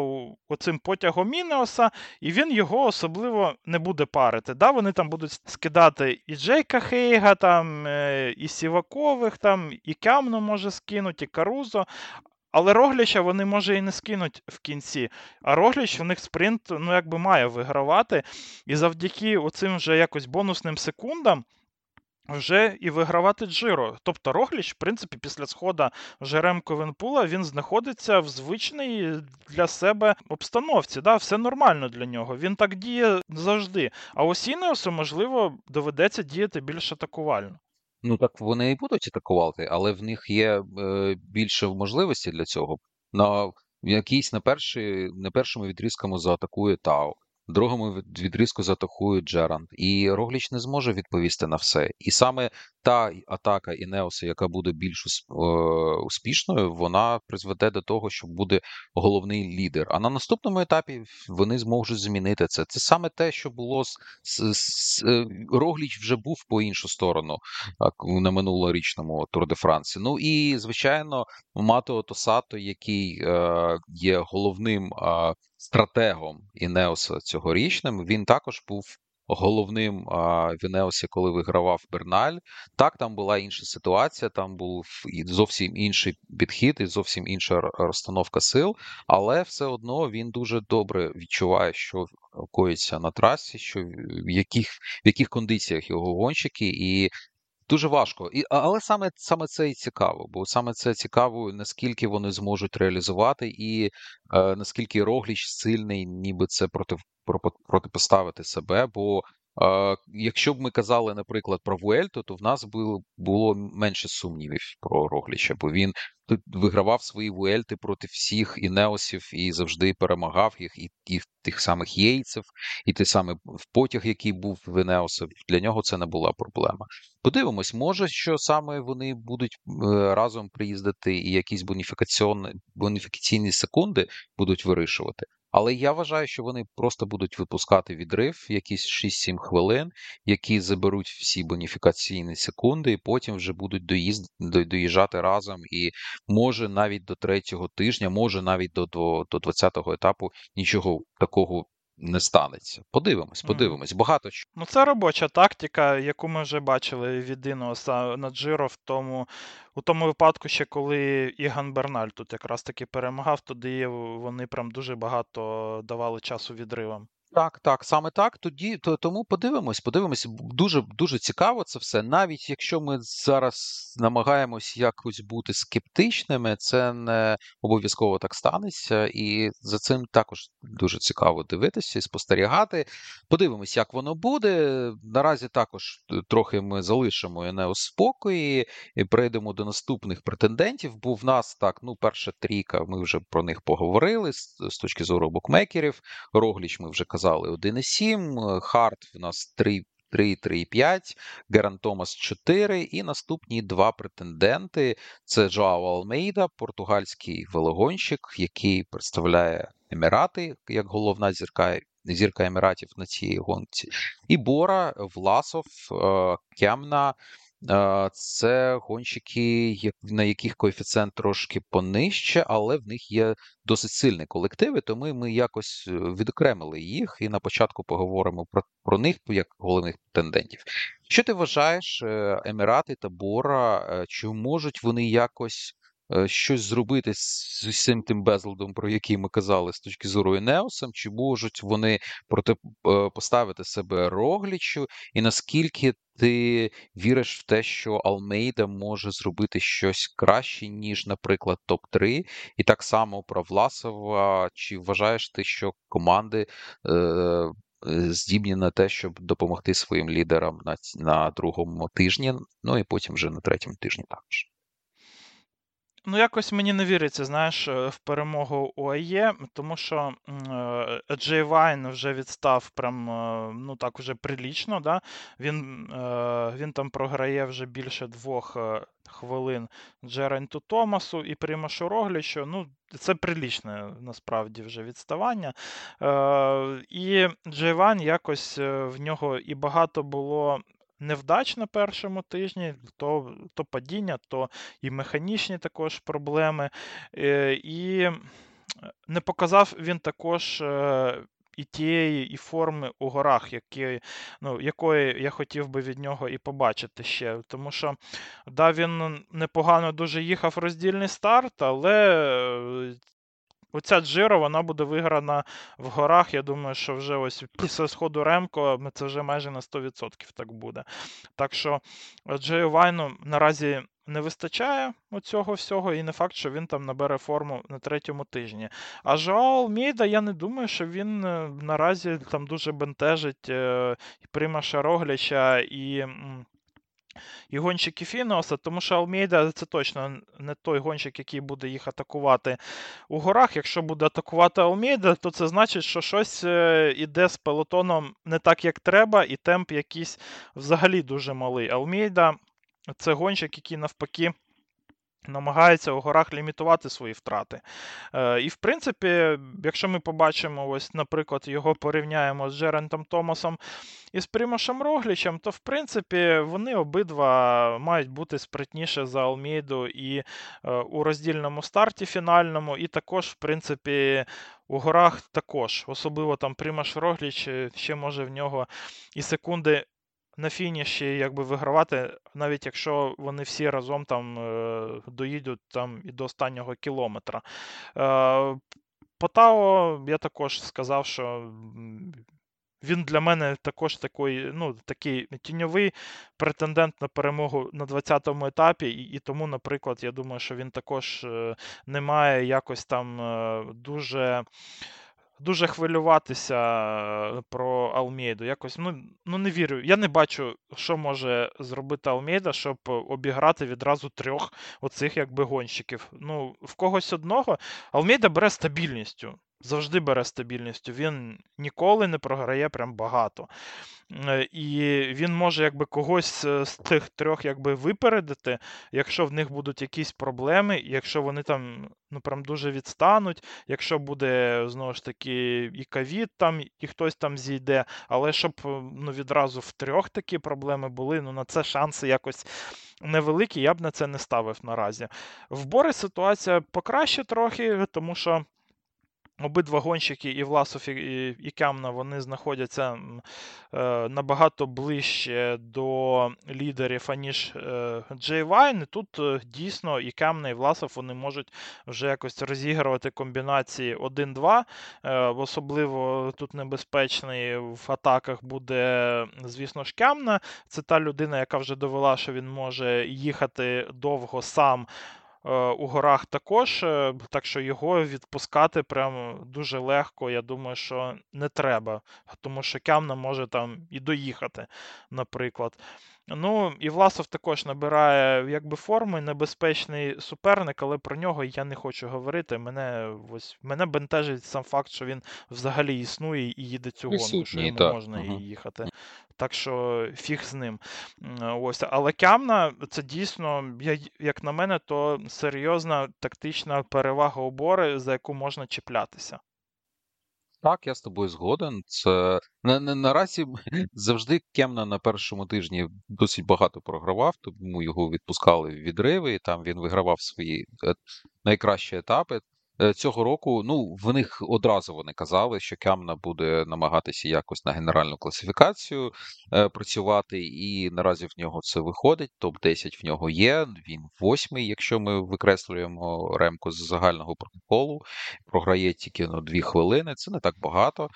оцим потягом Інеоса, і він його особливо не буде парити. Да? Вони там будуть скидати і Джейка Хейга, там, і Сівакових, там, і Кямну може скинуть, і Карузо. Але Рогліча вони, може, і не скинуть в кінці. А Рогліч у них спринт, ну, якби має вигравати. І завдяки оцим вже якось бонусним секундам вже і вигравати Джиро. Тобто Рогліч, в принципі, після сходу вже Ремко Евенепула, він знаходиться в звичній для себе обстановці. Да? Все нормально для нього. Він так діє завжди. А ось Інеосу, можливо, доведеться діяти більш атакувально. Ну так вони і будуть атакувати, але в них є е, більше можливості для цього. На якийсь на, перші, на першому відрізкому заатакує Тау. Другому відрізку заатакують Джерен. І Рогліч не зможе відповісти на все. І саме та атака Інеоса, яка буде більш успішною, вона призведе до того, що буде головний лідер. А на наступному етапі вони зможуть змінити це. Це саме те, що було з, з, з Рогліч вже був по іншу сторону на минулорічному Тур де Франсі. Ну і, звичайно, Матео Тосато, який е, є головним е, стратегом Інеоса цьогорічним, він також був головним а, в Інеосі, коли вигравав Берналь. Так, там була інша ситуація, там був зовсім інший підхід і зовсім інша розстановка сил, але все одно він дуже добре відчуває, що коїться на трасі, що в яких, в яких кондиціях його гонщики, і дуже важко. І, але саме, саме це і цікаво, бо саме це цікаво, наскільки вони зможуть реалізувати і е, наскільки Рогліч сильний, ніби це проти, протипоставити себе, бо е, якщо б ми казали, наприклад, про Вуельту, то в нас було, було менше сумнівів про Рогліча, бо він тут вигравав свої Вуельти проти всіх Інеосів і завжди перемагав їх, і, і тих самих Єйців, і той самий потяг, який був в Інеосі. Для нього це не була проблема. Подивимось, може, що саме вони будуть разом приїздити і якісь боніфікаційні секунди будуть вирішувати. Але я вважаю, що вони просто будуть випускати відрив, якісь шість-сім хвилин, які заберуть всі боніфікаційні секунди, і потім вже будуть доїзд, до, доїжджати разом, і може навіть до третього тижня, може навіть до, до, до двадцятого етапу нічого такого не станеться. Подивимось, подивимось. Багато чого. Ну, це робоча тактика, яку ми вже бачили від Інеоса на Джиро в тому, у тому випадку, ще коли Іган Берналь тут якраз таки перемагав, тоді вони прям дуже багато давали часу відривам. Так, так, саме так. Тоді то, тому подивимось, подивимось. Дуже, дуже цікаво це все. Навіть якщо ми зараз намагаємось якось бути скептичними, це не обов'язково так станеться. І за цим також дуже цікаво дивитися і спостерігати. Подивимось, як воно буде. Наразі також трохи ми залишимо Інеос спокої і перейдемо до наступних претендентів, бо в нас так, ну, перша трійка, ми вже про них поговорили з, з точки зору букмекерів. Рогліч ми вже казали. один і сім, Харт в нас три, три, три, п'ять, Джерен Томас чотири, і наступні два претенденти – це Джоау Алмейда, португальський велогонщик, який представляє Емірати як головна зірка, зірка Еміратів на цій гонці, і Бора, Власов, Кемна, Це гонщики, на яких коефіцієнт трошки понижче, але в них є досить сильні колективи, тому ми якось відокремили їх і на початку поговоримо про, про них як головних претендентів. Що ти вважаєш, Емірати та Бора, чи можуть вони якось щось зробити з усім тим безладом, про який ми казали, з точки зору Інеосом, чи можуть вони проти поставити себе Роглічу, і наскільки ти віриш в те, що Алмейда може зробити щось краще, ніж, наприклад, топ три, і так само про Власова, чи вважаєш ти, що команди е- е- здібні на те, щоб допомогти своїм лідерам на, на другому тижні, ну і потім вже на третьому тижні також? Ну, якось мені не віриться, знаєш, в перемогу ОАЄ, тому що е, Джей Вайн вже відстав прям, е, ну так, вже прилічно, да? Він, е, він там програє вже більше двох е, хвилин Джеренту Томасу і Примошу Роглічу, ну, це прилічне, насправді, вже відставання. Е, і Джей Вайн якось в нього і багато було невдач на першому тижні, то, то падіння, то і механічні також проблеми. І не показав він також і тієї, і форми у горах, які, ну, якої я хотів би від нього і побачити ще. Тому що, да, він непогано дуже їхав роздільний старт, але оця Джиро, вона буде виграна в горах, я думаю, що вже ось після сходу Ремко, це вже майже на сто відсотків так буде. Так що Джею Вайну наразі не вистачає оцього всього, і не факт, що він там набере форму на третьому тижні. А Жоау Алмейда, я не думаю, що він наразі там дуже бентежить і Примоша Рогліча, і... і гонщиків Інеоса, тому що Алмейда це точно не той гонщик, який буде їх атакувати у горах. Якщо буде атакувати Алмейда, то це значить, що щось іде з пелотоном не так, як треба, і темп якийсь взагалі дуже малий. Алмейда – це гонщик, який навпаки намагається у горах лімітувати свої втрати. І, в принципі, якщо ми побачимо, ось, наприклад, його порівняємо з Джерентом Томасом і з Примошем Роглічем, то, в принципі, вони обидва мають бути спритніше за Алмейду і у роздільному старті фінальному, і також, в принципі, у горах також. Особливо там Примош Рогліч, ще може в нього і секунди на фініші якби вигравати, навіть якщо вони всі разом там доїдуть там і до останнього кілометра. По Тао я також сказав, що він для мене також такий, ну, такий тіньовий претендент на перемогу на двадцятому етапі, і, і тому, наприклад, я думаю, що він також не має якось там дуже дуже хвилюватися про Алмейду. Якось, ну, ну, не вірю. Я не бачу, що може зробити Алмейда, щоб обіграти відразу трьох оцих, якби, гонщиків. Ну, в когось одного. Алмейда бере стабільністю. Завжди бере стабільністю. Він ніколи не програє прям багато. І він може, якби, когось з тих трьох, якби, випередити, якщо в них будуть якісь проблеми, якщо вони там, ну, прям дуже відстануть, якщо буде, знову ж таки, і ковід там, і хтось там зійде. Але щоб, ну, відразу в трьох такі проблеми були, ну, на це шанси якось невеликі, я б на це не ставив наразі. В Борі ситуація покраще трохи, тому що обидва гонщики, і Власов, і, і Кемна, вони знаходяться е, набагато ближче до лідерів, аніж е, Джей Вайн. І тут е, дійсно і Кемна, і Власов, вони можуть вже якось розігрувати комбінації один-два. Е, особливо тут небезпечний в атаках буде, звісно ж, Кемна. Це та людина, яка вже довела, що він може їхати довго сам у горах також, так що його відпускати прям дуже легко, я думаю, що не треба, тому що Кемна може там і доїхати, наприклад. Ну, і Власов також набирає, якби, форми, небезпечний суперник, але про нього я не хочу говорити. Мене, ось, мене бентежить сам факт, що він взагалі існує і їде цю гонку, що йому та. можна ага. їхати. Так що фіг з ним. Ось. Але Кемна, це дійсно, як на мене, то серйозна тактична перевага у Бори, за яку можна чіплятися. Так, я з тобою згоден. Це на, на, наразі завжди Кемна на першому тижні досить багато програвав, тому його відпускали в відриви, і там він вигравав свої е, найкращі етапи. Е, Цього року, ну, в них одразу вони казали, що Кемна буде намагатися якось на генеральну класифікацію е, працювати, і наразі в нього це виходить. топ десять в нього є, він восьмий, якщо ми викреслюємо Ремко з загального протоколу. Програє тільки ну, дві хвилини, це не так багато.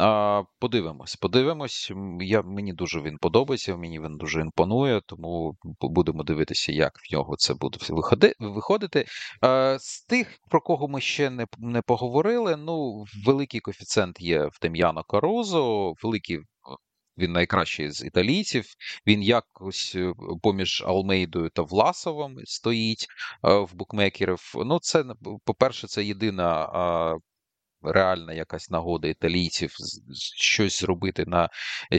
А, подивимось, подивимось. Я, мені дуже він подобається, мені він дуже імпонує, тому будемо дивитися, як в нього це буде виходити. А, з тих, про кого ми ще не, не поговорили, ну, великий коефіцієнт є в Дем'яно Карузо, великий він найкращий з італійців, він якось поміж Алмейдою та Власовим стоїть а, в букмекерів. Ну, це, по-перше, це єдина а, реальна якась нагода італійців щось зробити на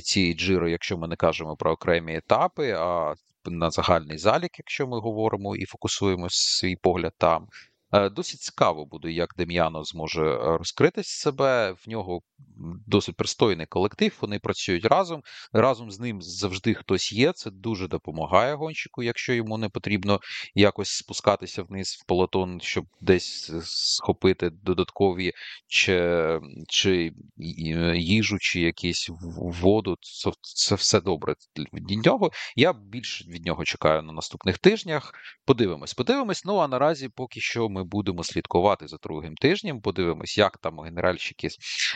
цій Джиро, якщо ми не кажемо про окремі етапи, а на загальний залік, якщо ми говоримо і фокусуємо свій погляд там. Досить цікаво буде, як Дем'яно зможе розкрити себе. В нього досить пристойний колектив, вони працюють разом. Разом з ним завжди хтось є, це дуже допомагає гонщику, якщо йому не потрібно якось спускатися вниз в полотон, щоб десь схопити додаткові чи, чи їжу, чи якісь воду. Це, це все добре від нього. Я більше від нього чекаю на наступних тижнях. Подивимось, подивимось. Ну, а наразі поки що ми будемо слідкувати за другим тижнем, подивимось, як там генеральщики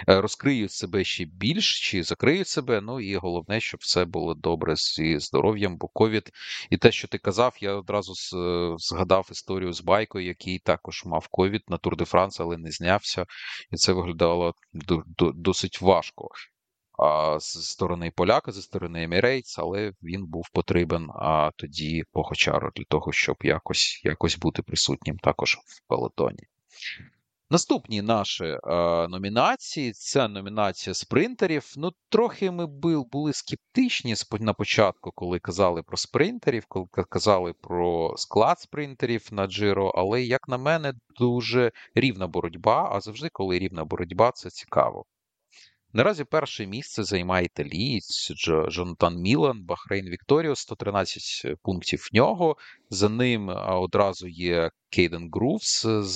розкриють себе ще більш, чи закриють себе, ну і головне, щоб все було добре зі здоров'ям, бо ковід. І те, що ти казав, я одразу згадав історію з Байко, який також мав ковід на Тур де Франс, але не знявся, і це виглядало досить важко. А з сторони поляка, зі сторони Емірейтс, але він був потрібен а тоді Погочару для того, щоб якось, якось бути присутнім також в пелотоні. Наступні наші е, номінації, це номінація спринтерів. Ну, трохи ми були скептичні на початку, коли казали про спринтерів, коли казали про склад спринтерів на Джиро, але, як на мене, дуже рівна боротьба, а завжди, коли рівна боротьба, це цікаво. Наразі перше місце займає італієць Джонатан Мілан, Бахрейн Вікторіус, сто тринадцять пунктів в нього. За ним одразу є Кейден Гроувс з,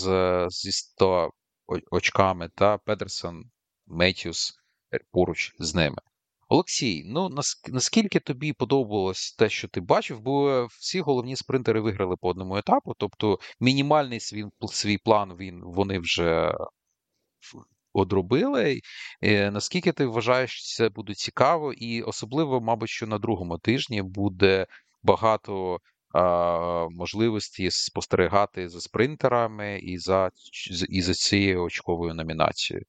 зі ста очками та Педерсен, Метьюз поруч з ними. Олексій, ну наскільки тобі подобалось те, що ти бачив, бо всі головні спринтери виграли по одному етапу, тобто мінімальний свій, свій план він, вони вже... одробили. Наскільки ти вважаєш, що це буде цікаво? І особливо, мабуть, що на другому тижні буде багато а, можливостей спостерігати за спринтерами і за, і за цією очковою номінацією.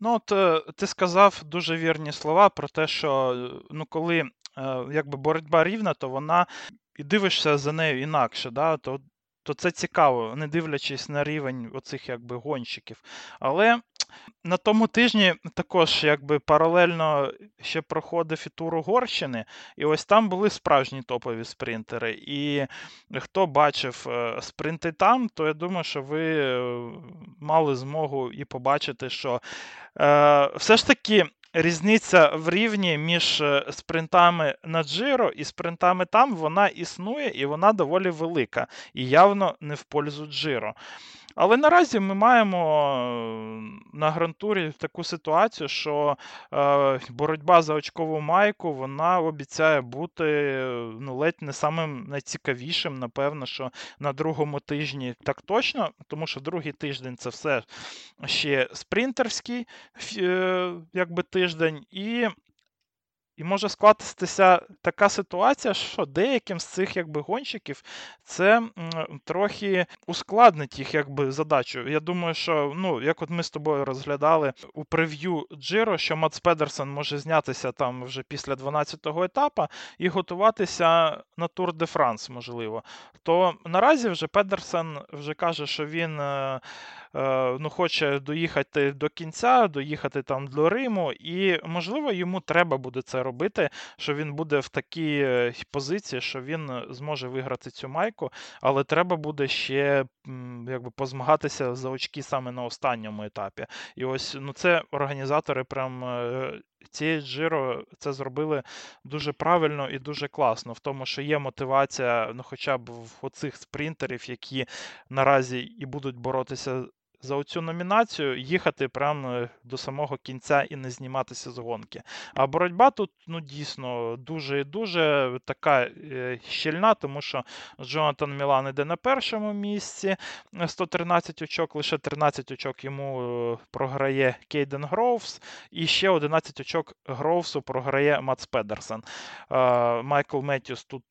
Ну, от ти сказав дуже вірні слова про те, що ну, коли якби боротьба рівна, то вона і дивишся за нею інакше, да? То то це цікаво, не дивлячись на рівень оцих якби гонщиків. Але на тому тижні також якби паралельно ще проходив і Тур Угорщини, і ось там були справжні топові спринтери. І хто бачив спринти там, то я думаю, що ви мали змогу і побачити, що е, все ж таки різниця в рівні між спринтами на Джиро і спринтами там, вона існує і вона доволі велика. І явно не в пользу Джиро. Але наразі ми маємо на Гран-турі таку ситуацію, що боротьба за очкову майку, вона обіцяє бути ну, ледь не самим найцікавішим, напевно, що на другому тижні так точно, тому що другий тиждень це все ще спринтерський якби, тиждень, і... І може скластися така ситуація, що деяким з цих якби, гонщиків це трохи ускладнить їх якби, задачу. Я думаю, що, ну, як от ми з тобою розглядали у прев'ю Джиро, що Матс Педерсен може знятися там вже після дванадцятого етапа і готуватися на Тур де Франс, можливо. То наразі вже Педерсен вже каже, що він ну, хоче доїхати до кінця, доїхати там до Риму, і, можливо, йому треба буде це робити, що він буде в такій позиції, що він зможе виграти цю майку, але треба буде ще якби позмагатися за очки саме на останньому етапі. І ось, ну, це організатори прям цієї Джиро це зробили дуже правильно і дуже класно, в тому, що є мотивація, ну, хоча б в оцих спринтерів, які наразі і будуть боротися за оцю номінацію, їхати прямо до самого кінця і не зніматися з гонки. А боротьба тут, ну, дійсно дуже і дуже така щільна, тому що Джонатан Мілан іде на першому місці, сто тринадцять очок, лише тринадцять очок йому програє Кейден Гроувс, і ще одинадцять очок Гроувсу програє Матс Педерсен. Майкл Метьюз тут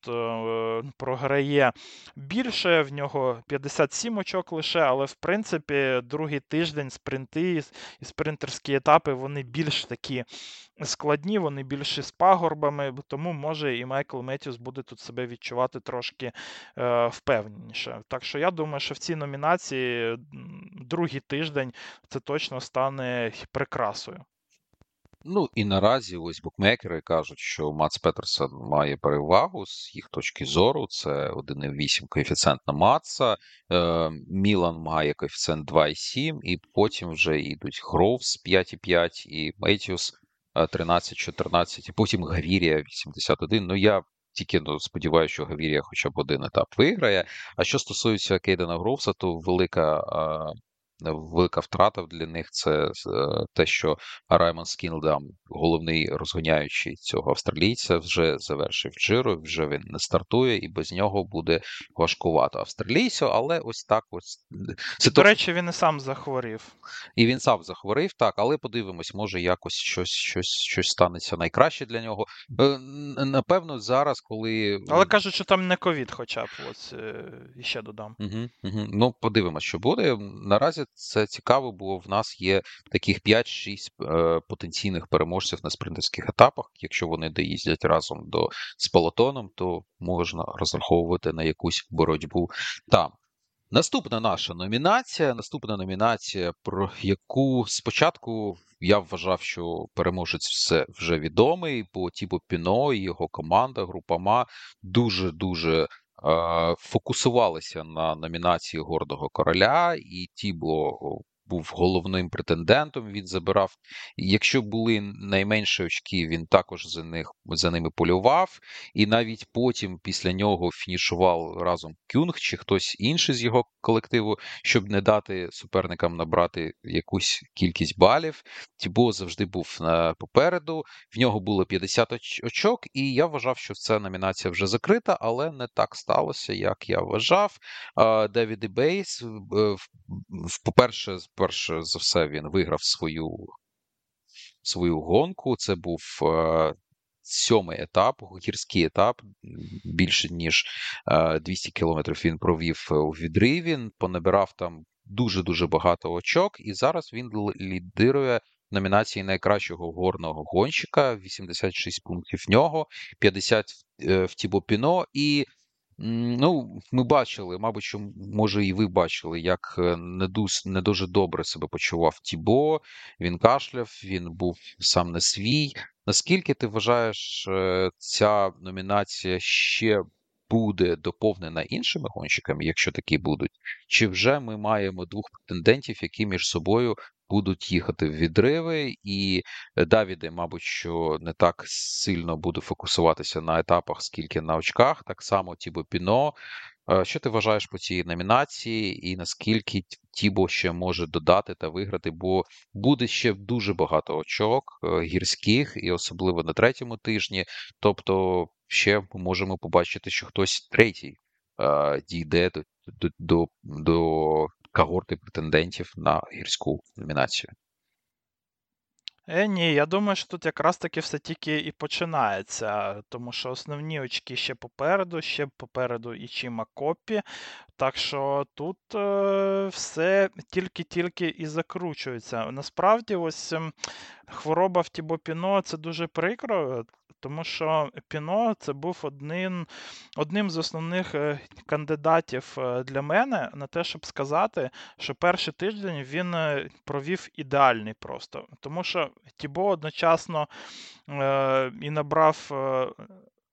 програє більше, в нього п'ятдесят сім очок лише, але, в принципі, другий тиждень спринти і спринтерські етапи, вони більш такі складні, вони більше з пагорбами, тому, може, і Майкл Метьюз буде тут себе відчувати трошки е, впевненіше. Так що я думаю, що в цій номінації другий тиждень це точно стане прикрасою. Ну, і наразі ось букмекери кажуть, що Матс Педерсен має перевагу з їх точки зору. Це один цілих вісім коефіцієнт на Матса, е, Мілан має коефіцієнт два цілих сім, і потім вже йдуть Гроувс п'ять цілих п'ять і Метьюз тринадцять чотирнадцять, і потім Гавірія вісімдесят один. Ну, я тільки ну, сподіваюся, що Гавірія хоча б один етап виграє. А що стосується Кейдена Гроувса, то велика... Е, Велика втрата для них – це те, що Раймон Скіндам, головний розгоняючий цього австралійця, вже завершив Джиро, вже він не стартує, і без нього буде важкувато австралійцю, але ось так ось... Це, до речі, він і сам захворів. І він сам захворів, так, але подивимось, може якось щось, щось, щось станеться найкраще для нього. Напевно, зараз, коли... Але кажуть, що там не ковід хоча б, ось, ще додам. Угу, угу. Ну, подивимось, що буде. Наразі це цікаво, бо в нас є таких п'ять-шість е, потенційних переможців на спринтерських етапах. Якщо вони доїздять разом до, з Пелотоном, то можна розраховувати на якусь боротьбу там. Наступна наша номінація, наступна номінація, про яку спочатку я вважав, що переможець все вже відомий, бо Тібо Піно і його команда, група МА, дуже-дуже фокусувалися на номінації гордого короля, і Тібо був головним претендентом, він забирав. Якщо були найменші очки, він також за них, за ними полював, і навіть потім після нього фінішував разом Кюнг чи хтось інший з його колективу, щоб не дати суперникам набрати якусь кількість балів. Тібо завжди був попереду, в нього було п'ятдесят очок, і я вважав, що ця номінація вже закрита, але не так сталося, як я вважав. Давіде Баіс, по-перше, перше за все, він виграв свою, свою гонку. Це був е, сьомий етап, гірський етап. Більше ніж е, двісті кілометрів він провів у відриві. Він понабирав там дуже-дуже багато очок. І зараз він лідирує в номінації найкращого горного гонщика. вісімдесят шість пунктів в нього, п'ятдесят в, в Тібо Піно. І ну, ми бачили, мабуть, що, може, і ви бачили, як не, дус, не дуже добре себе почував Тібо, він кашляв, він був сам не свій. Наскільки ти вважаєш, ця номінація ще буде доповнена іншими гонщиками, якщо такі будуть? Чи вже ми маємо двох претендентів, які між собою будуть їхати в відриви, і Давіде, мабуть, що не так сильно буде фокусуватися на етапах, скільки на очках, так само Тібо Піно. Що ти вважаєш по цій номінації, і наскільки Тібо ще може додати та виграти, бо буде ще дуже багато очок гірських, і особливо на третьому тижні, тобто ще можемо побачити, що хтось третій дійде до, до, до, до когорти претендентів на гірську номінацію. Е, ні, я думаю, що тут якраз таки все тільки і починається, тому що основні очки ще попереду, ще попереду і Чіма Копі, так що тут е, все тільки-тільки і закручується. Насправді ось е, хвороба в Тібо Піно – це дуже прикро, тому що Піно це був одним, одним з основних кандидатів для мене на те, щоб сказати, що перший тиждень він провів ідеальний просто. Тому що Тібо одночасно е, і набрав е,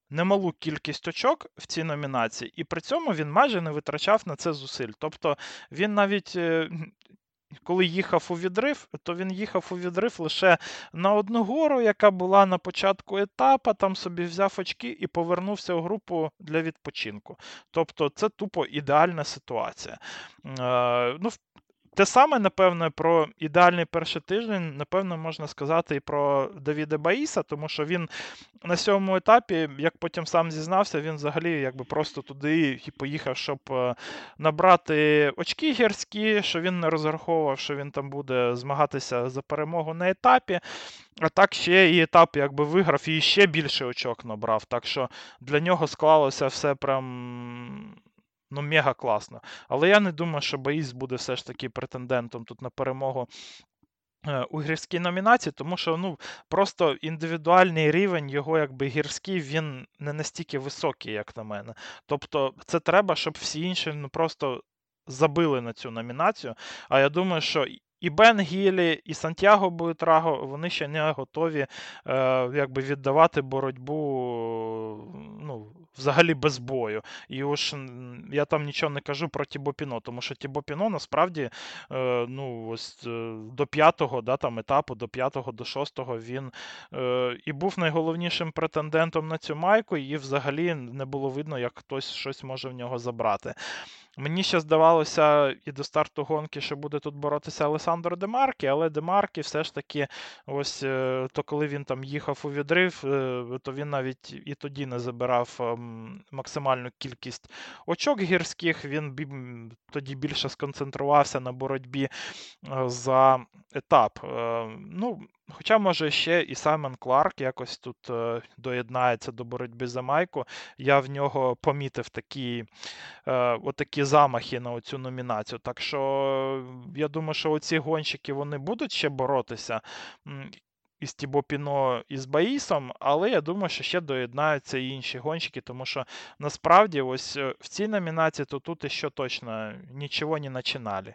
немалу кількість очок в цій номінації, і при цьому він майже не витрачав на це зусиль. Тобто він навіть... Е, Коли їхав у відрив, то він їхав у відрив лише на одну гору, яка була на початку етапу, там собі взяв очки і повернувся у групу для відпочинку. Тобто це тупо ідеальна ситуація. Е, ну, те саме, напевно, про ідеальний перший тиждень, напевно, можна сказати і про Давіде Баїса, тому що він на сьомому етапі, як потім сам зізнався, він взагалі якби просто туди і поїхав, щоб набрати очки гірські, що він не розраховував, що він там буде змагатися за перемогу на етапі. А так ще і етап якби виграв і ще більше очок набрав. Так що для нього склалося все прям... Ну, мега класно. Але я не думаю, що Баїс буде все ж таки претендентом тут на перемогу у гірській номінації, тому що, ну, просто індивідуальний рівень його, якби, гірський, він не настільки високий, як на мене. Тобто, це треба, щоб всі інші, ну, просто забили на цю номінацію. А я думаю, що і Бен Гілі, і Сантьяго Буїтраго, вони ще не готові, е, якби, віддавати боротьбу, ну, взагалі без бою. І уж я там нічого не кажу про Тібо Піно, тому що Тібо Піно насправді е, ну, ось, е, до п'ятого да, там, етапу, до п'ятого, до шостого він е, і був найголовнішим претендентом на цю майку, і взагалі не було видно, як хтось щось може в нього забрати. Мені ще здавалося і до старту гонки, що буде тут боротися Алесандро Де Маркі, але Де Маркі все ж таки, ось, то коли він там їхав у відрив, то він навіть і тоді не забирав максимальну кількість очок гірських, він тоді більше сконцентрувався на боротьбі за етап. Ну, хоча, може, ще і Саймон Кларк якось тут доєднається до боротьби за майку. Я в нього помітив такі, е, отакі замахи на оцю номінацію. Так що, я думаю, що оці гонщики, вони будуть ще боротися із Тібо Піно і з Баїсом, але я думаю, що ще доєднаються і інші гонщики, тому що, насправді, ось в цій номінації, то тут іще точно нічого не починали.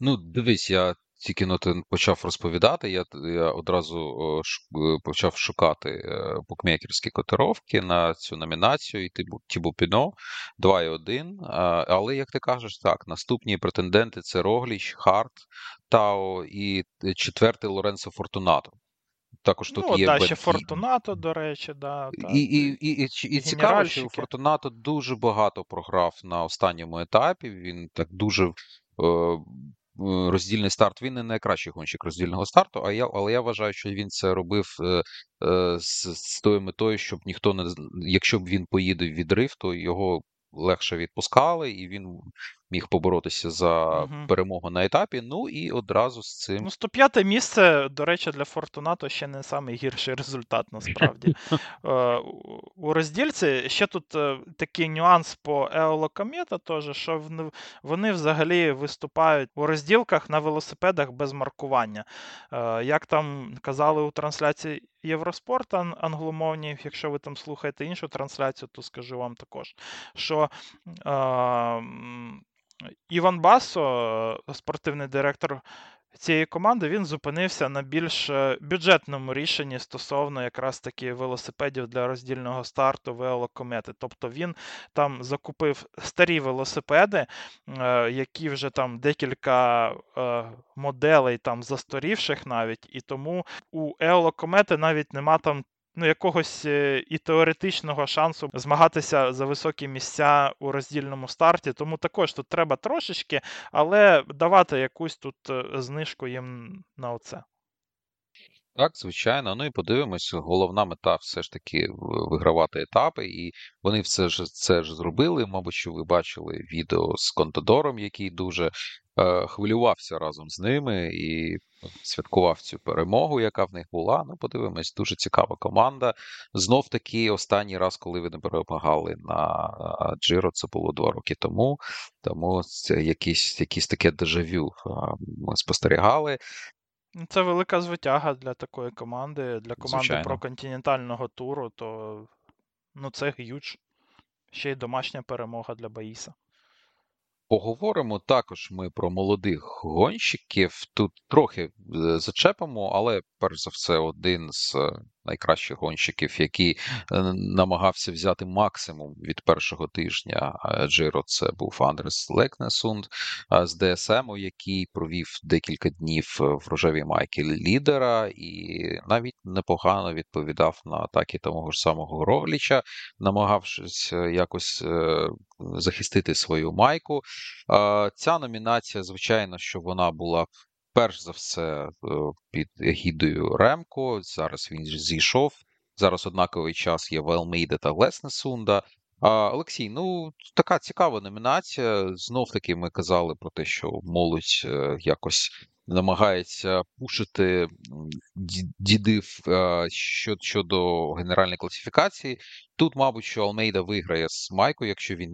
Ну, дивись, я тільки но ти почав розповідати, я, я одразу ш, почав шукати букмекерські котировки на цю номінацію, і Тібо Піно два і один, але, як ти кажеш, так, наступні претенденти – це Рогліч, Харт, Тао і четвертий Лоренцо Фортунато. Також тут ну, є да, ще Фортунато, до речі, да, так. І, і, і, і, і цікаво, що Фортунато дуже багато програв на останньому етапі, він так дуже... Е, роздільний старт, він не найкращий гонщик роздільного старту, а я, але я вважаю, що він це робив е, е, з, з тою метою, щоб ніхто не... Якщо б він поїде в відрив, то його легше відпускали, і він міг поборотися за угу. перемогу на етапі, ну і одразу з цим... Ну, сто п'яте місце, до речі, для Фортунато ще не найгірший результат, насправді. У роздільці ще тут такий нюанс по і о ел о-Комета теж, що вони взагалі виступають у розділках на велосипедах без маркування. Як там казали у трансляції Євроспорт англомовній, якщо ви там слухаєте іншу трансляцію, то скажу вам також, що... Іван Басо, спортивний директор цієї команди, він зупинився на більш бюджетному рішенні стосовно якраз таки велосипедів для роздільного старту і о ел о-Комети. Тобто він там закупив старі велосипеди, які вже там декілька моделей там застарівших навіть, і тому у і о ел о-Комети навіть нема там ну, якогось і теоретичного шансу змагатися за високі місця у роздільному старті. Тому також тут треба трошечки, але давати якусь тут знижку їм на оце. Так, звичайно. Ну і подивимось, головна мета все ж таки вигравати етапи, і вони все ж це ж зробили. Мабуть, що ви бачили відео з Контадором, який дуже е, хвилювався разом з ними і святкував цю перемогу, яка в них була. Ну, подивимось, дуже цікава команда. Знов таки, останній раз, коли вони перемагали на Джиро, це було два роки тому. Тому якісь, якісь таке дежавю ми спостерігали. Це велика звитяга для такої команди, для команди Звичайно. проконтинентального туру, то ну, це г'юдж. Ще й домашня перемога для Баїса. Поговоримо також ми про молодих гонщиків. Тут трохи зачепимо, але перш за все один з найкращих гонщиків, який намагався взяти максимум від першого тижня Джиро, це був Андрес Лекнесунд з ДСМу, який провів декілька днів в рожевій майці лідера і навіть непогано відповідав на атаки того ж самого Рогліча, намагавшись якось захистити свою майку. Ця номінація, звичайно, що вона була перш за все під егідою Ремко. Зараз він зійшов. Зараз однаковий час є в Алмейда та Леснесунда. А, Олексій, ну така цікава номінація. Знов-таки ми казали про те, що молодь якось намагається пушити дідів щодо генеральної класифікації. Тут, мабуть, що Алмейда виграє з Майко, якщо він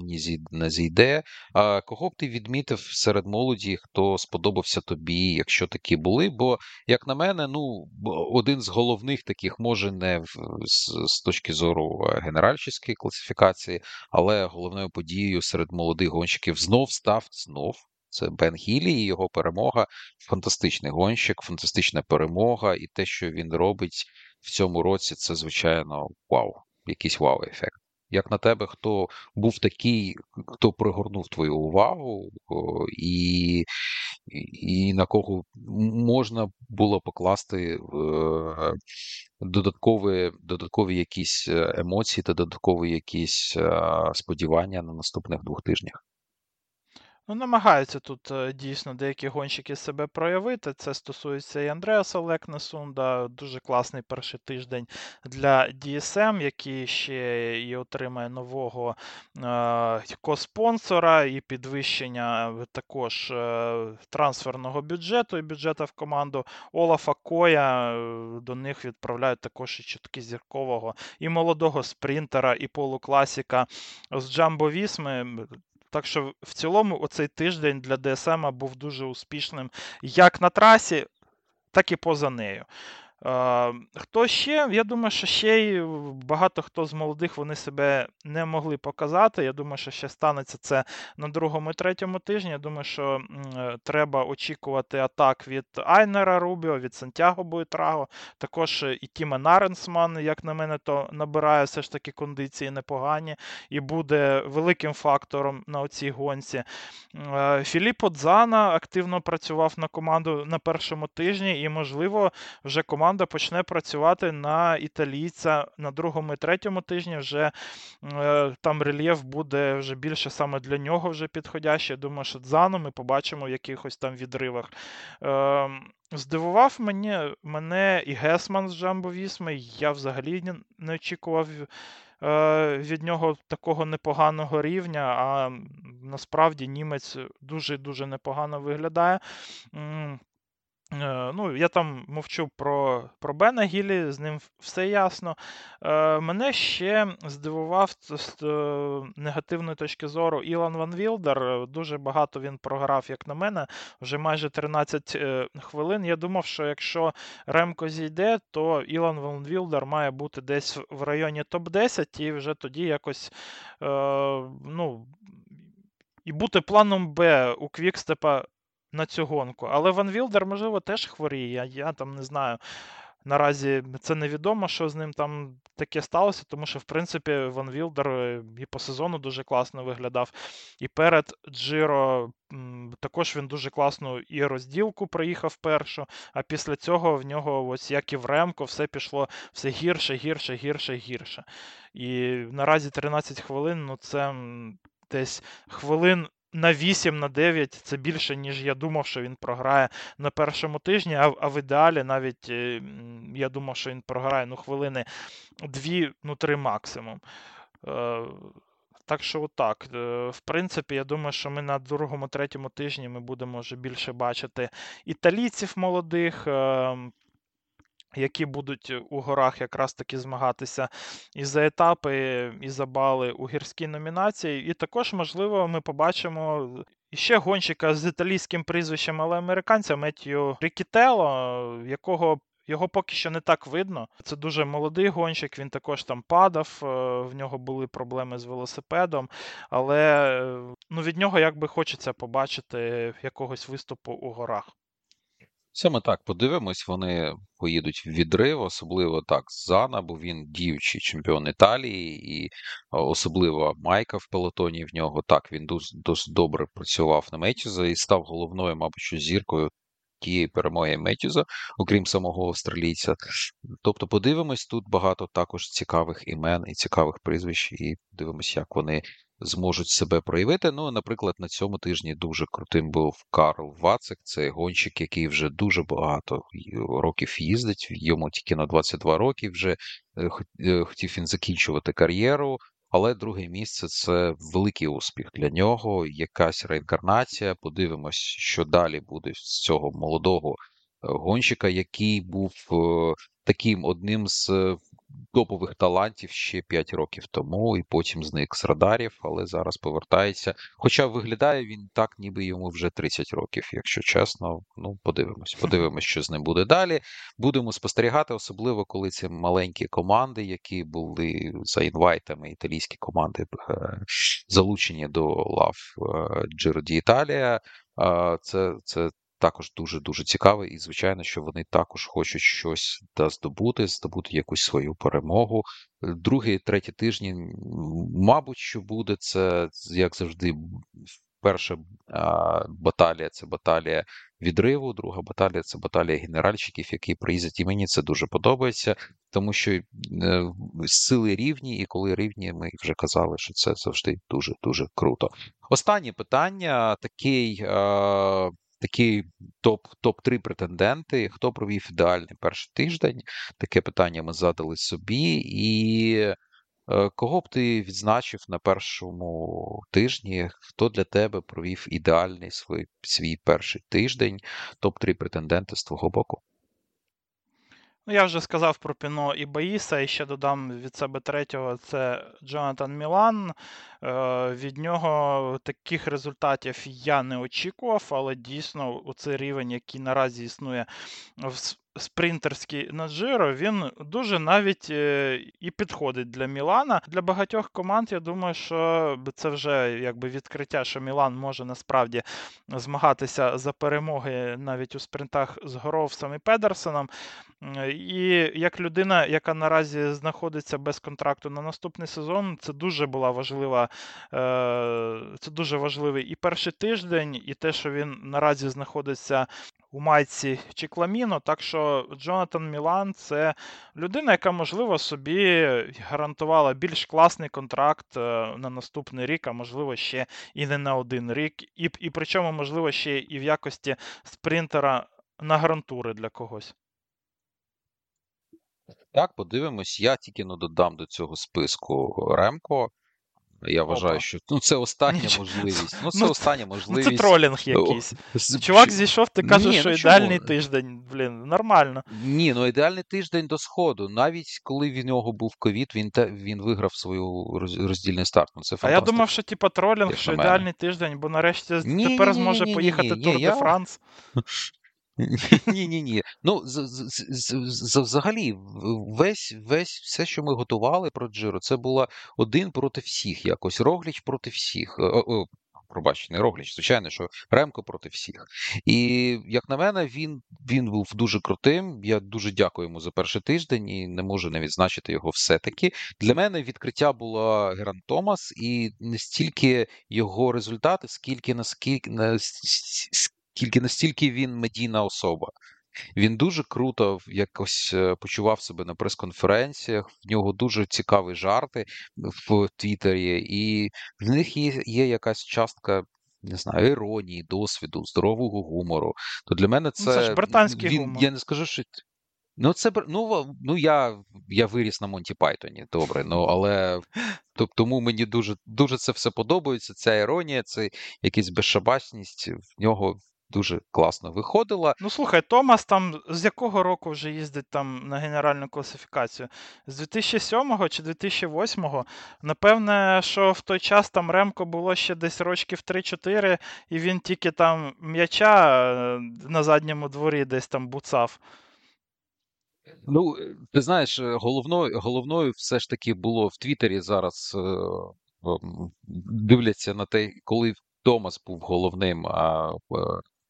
не зійде. Кого б ти відмітив серед молоді, хто сподобався тобі, якщо такі були? Бо, як на мене, ну, один з головних таких, може не в, з, з точки зору генеральської класифікації, але головною подією серед молодих гонщиків знов став знов. Це Бен Хіллі і його перемога. Фантастичний гонщик, фантастична перемога. І те, що він робить в цьому році, це, звичайно, вау. Якийсь вау-ефект. Як на тебе, хто був такий, хто пригорнув твою увагу, і, і на кого можна було покласти додаткові, додаткові якісь емоції та додаткові якісь сподівання на наступних двох тижнях? Ну, намагаються тут дійсно деякі гонщики себе проявити. Це стосується і Андреаса Лекнесунда. Дуже класний перший тиждень для ді ес ем, який ще і отримає нового е- коспонсора, і підвищення також е- трансферного бюджету і бюджету в команду Олафа Коя. До них відправляють також і чутки зіркового, і молодого спринтера, і полукласіка з Джамбо-Вісми. Так що, в цілому, оцей тиждень для ДСМа був дуже успішним як на трасі, так і поза нею. Хто ще? Я думаю, що ще й багато хто з молодих вони себе не могли показати. Я думаю, що ще станеться це на другому і третьому тижні. Я думаю, що треба очікувати атак від Айнера Рубіо, від Сантьяго Буйтраго. Також і Тімо Аренсман, як на мене, то набирає все ж таки кондиції непогані і буде великим фактором на оцій гонці. Філіппо Дзана активно працював на команду на першому тижні і, можливо, вже команда почне працювати на італійця на другому і третьому тижні, вже е, там рельєф буде вже більше саме для нього вже підходящий. Я думаю, що Дзану ми побачимо в якихось там відривах. Е, здивував мені, мене і Гесман з Джамбо-Вісми, я взагалі не очікував е, від нього такого непоганого рівня, а насправді німець дуже-дуже непогано виглядає. Ну, я там мовчу про, про Бена Гіллі, з ним все ясно. Е, мене ще здивував з негативної точки зору Ілан Ван Вілдер. Дуже багато він програв, як на мене, вже майже тринадцять е, хвилин. Я думав, що якщо Ремко зійде, то Ілан Ван Вілдер має бути десь в районі топ десять і вже тоді якось, е, ну, і бути планом Б у Квікстепа на цю гонку. Але Ван Вілдер, можливо, теж хворіє. Я там не знаю. Наразі це невідомо, що з ним там таке сталося, тому що, в принципі, Ван Вілдер і по сезону дуже класно виглядав. І перед Джиро також він дуже класно і розділку проїхав першу, а після цього в нього, ось як і в Ремко, все пішло все гірше, гірше, гірше, гірше. І наразі тринадцять хвилин, ну це десь хвилин на вісім, на дев'ять, це більше, ніж я думав, що він програє на першому тижні, а, а в ідеалі навіть я думав, що він програє, ну, хвилини дві, ну, три максимум. Е, так що отак. Е, в принципі, я думаю, що ми на другому, третьому тижні ми будемо вже більше бачити італійців молодих, е, які будуть у горах якраз таки змагатися і за етапи, і за бали у гірській номінації. І також, можливо, ми побачимо І ще гонщика з італійським прізвищем, але американця, Меттіо Рікітелло, якого його поки що не так видно. Це дуже молодий гонщик, він також там падав, в нього були проблеми з велосипедом, але ну, від нього якби хочеться побачити якогось виступу у горах. Саме так, подивимось, вони поїдуть в відрив, особливо так Зана, бо він діючий чемпіон Італії, і особливо Майка в пелотоні в нього. Так, він досить добре працював на Метьюза і став головною, мабуть, зіркою тієї перемоги Метьюза, окрім самого австралійця. Тобто подивимось, тут багато також цікавих імен і цікавих прізвищ, і дивимось, як вони зможуть себе проявити. Ну, наприклад, на цьому тижні дуже крутим був Карл Вацик, це гонщик, який вже дуже багато років їздить, йому тільки на двадцять два роки вже хотів він закінчувати кар'єру, але друге місце – це великий успіх для нього, якась реінкарнація, подивимось, що далі буде з цього молодого гонщика, який був таким одним з топових талантів ще п'ять років тому, і потім зник з радарів, але зараз повертається. Хоча виглядає він так, ніби йому вже тридцять років, якщо чесно. Ну, подивимось, подивимось, що з ним буде далі. Будемо спостерігати, особливо, коли ці маленькі команди, які були за інвайтами, італійські команди, залучені до лав Джиро d'Italia. Це, це також дуже-дуже цікаво, і звичайно, що вони також хочуть щось да, здобути, здобути якусь свою перемогу. Другий, третій тижні, мабуть, що буде, це, як завжди, перша а, баталія – це баталія відриву, друга баталія – це баталія генеральщиків, які приїздять, і мені це дуже подобається, тому що сили рівні, і коли рівні, ми вже казали, що це завжди дуже-дуже круто. Останнє питання, такий... А, Такі топ-три претенденти, хто провів ідеальний перший тиждень, таке питання ми задали собі, і кого б ти відзначив на першому тижні, хто для тебе провів ідеальний свій, свій перший тиждень, топ-три претенденти з твого боку? Ну, я вже сказав про Піно і Баїса, і ще додам від себе третього, це Джонатан Мілан. Е, від нього таких результатів я не очікував, але дійсно оцей рівень, який наразі існує в спринтерський на Джиро, він дуже навіть і підходить для Мілана. Для багатьох команд, я думаю, що це вже якби відкриття, що Мілан може насправді змагатися за перемоги навіть у спринтах з Гроувсом і Педерсеном. І як людина, яка наразі знаходиться без контракту на наступний сезон, це дуже була важлива, це дуже важливий і перший тиждень, і те, що він наразі знаходиться у майці Чікламіно, так що Джонатан Мілан – це людина, яка, можливо, собі гарантувала більш класний контракт на наступний рік, а можливо, ще і не на один рік, і, і причому, можливо, ще і в якості спринтера на гарантури для когось. Так, подивимось, я тільки не додам до цього списку Ремко. Я Опа. вважаю, що ну, це остання Ніч... можливість. Ну, це ну, остання можливість. Ну, це тролінг якийсь. Чувак зійшов, ти кажеш, Ні, що ну, ідеальний чому? Тиждень, блін, нормально. Ні, ну ідеальний тиждень до сходу. Навіть коли в нього був ковід, він, він виграв свою роздільний старт. Ну, це фантастика. А я думав, що типа тролінг, я що ідеальний тиждень, бо нарешті ні, тепер ні, зможе ні, поїхати ні, ні, Тур де я... Франс. Ні-ні-ні. Ну, взагалі, весь, весь, все, що ми готували про Джиро, це було один проти всіх якось. Рогліч проти всіх. О, о, пробач, не Рогліч, звичайно, що Ремко проти всіх. І, як на мене, він, він був дуже крутим. Я дуже дякую йому за перший тиждень і не можу не відзначити його все-таки. Для мене відкриття була Джерен Томас і не стільки його результати, скільки наскільки... Тільки настільки він медійна особа. Він дуже круто якось почував себе на прес-конференціях, в нього дуже цікаві жарти в Твіттері, і в них є, є якась частка, не знаю, іронії, досвіду, здорового гумору. То для мене це... Ну, це ж британський він, гумор. Я не скажу, що... Ну, це... Ну, ну я, я виріс на Монті Пайтоні, добре, ну, але... Тому мені дуже, дуже це все подобається, ця іронія, це якась безшабашність в нього... дуже класно виходила. Ну, слухай, Томас там з якого року вже їздить там на генеральну класифікацію? З дві тисячі сьомого чи дві тисячі восьмого? Напевне, що в той час там Ремко було ще десь рочків три-чотири, і він тільки там м'яча на задньому дворі десь там буцав. Ну, ти знаєш, головною, головною все ж таки було в Твіттері зараз, дивляться на те, коли Томас був головним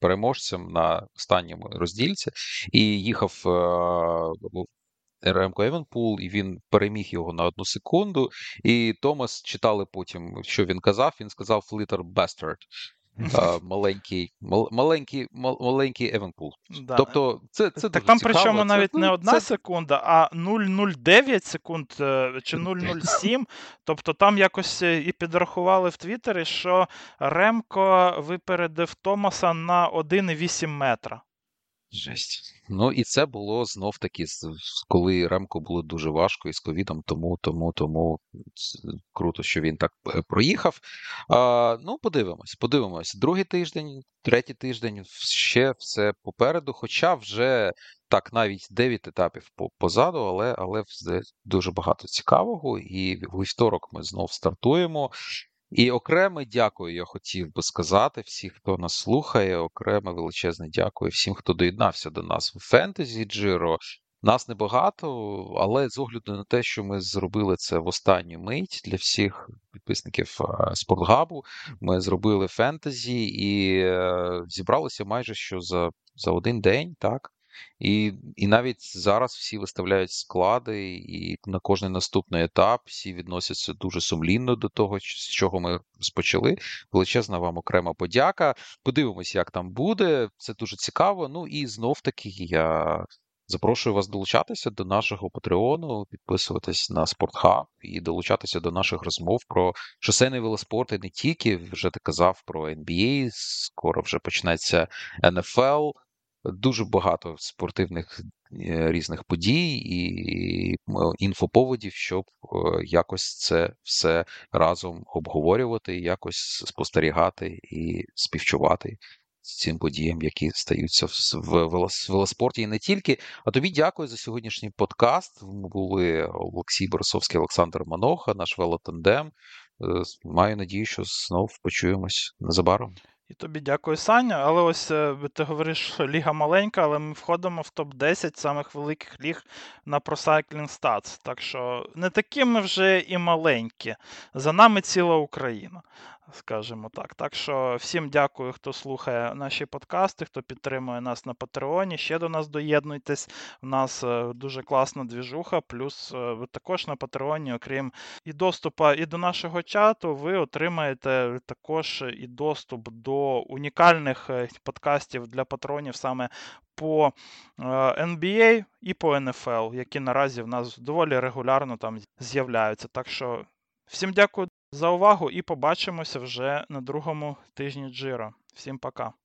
переможцем на останньому роздільці, і їхав Ремко Евенепул, і він переміг його на одну секунду, і Томас, читали потім, що він казав, він сказав «Little bastard». Uh, маленький, мал, маленький, мал, маленький Евенепул. Да. Тобто, це, це так там цікаво. Причому це, навіть це, не одна це... секунда, а нуль цілих нуль дев'ять секунд чи нуль цілих нуль сім. Тобто там якось і підрахували в Твіттері, що Ремко випередив Томаса на один цілих вісім метра. Жесть. Ну і це було знов таки, коли Ремко було дуже важко із ковідом, тому, тому, тому круто, що він так проїхав. А, ну, подивимось, подивимось. Другий тиждень, третій тиждень, ще все попереду, хоча вже так навіть дев'ять етапів позаду, але, але дуже багато цікавого, і у вівторок ми знов стартуємо. І окреме дякую я хотів би сказати всім, хто нас слухає, окреме величезне дякую всім, хто доєднався до нас в Фентезі Джиро. Нас небагато, але з огляду на те, що ми зробили це в останню мить для всіх підписників Спортгабу, ми зробили фентезі і зібралися майже що за, за один день, так? І, і навіть зараз всі виставляють склади, і на кожний наступний етап всі відносяться дуже сумлінно до того, з чого ми розпочали. Величезна вам окрема подяка. Подивимось, як там буде. Це дуже цікаво. Ну і знов-таки я запрошую вас долучатися до нашого Патреону, підписуватись на Спортхаб і долучатися до наших розмов про шосейний велоспорт і не тільки. Вже ти казав про Н Б А, скоро вже почнеться Н Ф Л. Дуже багато спортивних різних подій і інфоповодів, щоб якось це все разом обговорювати, якось спостерігати і співчувати з цим подіям, які стаються в велоспорті і не тільки. А тобі дякую за сьогоднішній подкаст. Ми були Олексій Борисовський, Олександр Маноха, наш велотандем. Маю надію, що знов почуємось незабаром. І тобі дякую, Саня, але ось ти говориш, що ліга маленька, але ми входимо в топ десять самих великих ліг на ProCycling Stats, так що не такі ми вже і маленькі, за нами ціла Україна, скажімо так. Так що всім дякую, хто слухає наші подкасти, хто підтримує нас на Патреоні, ще до нас доєднуйтесь, у нас дуже класна двіжуха, плюс також на Патреоні, окрім і доступу і до нашого чату, ви отримаєте також і доступ до унікальних подкастів для патронів саме по Н Б А і по Н Ф Л, які наразі в нас доволі регулярно там з'являються. Так що всім дякую за увагу і побачимося вже на другому тижні Джиро. Всім пока!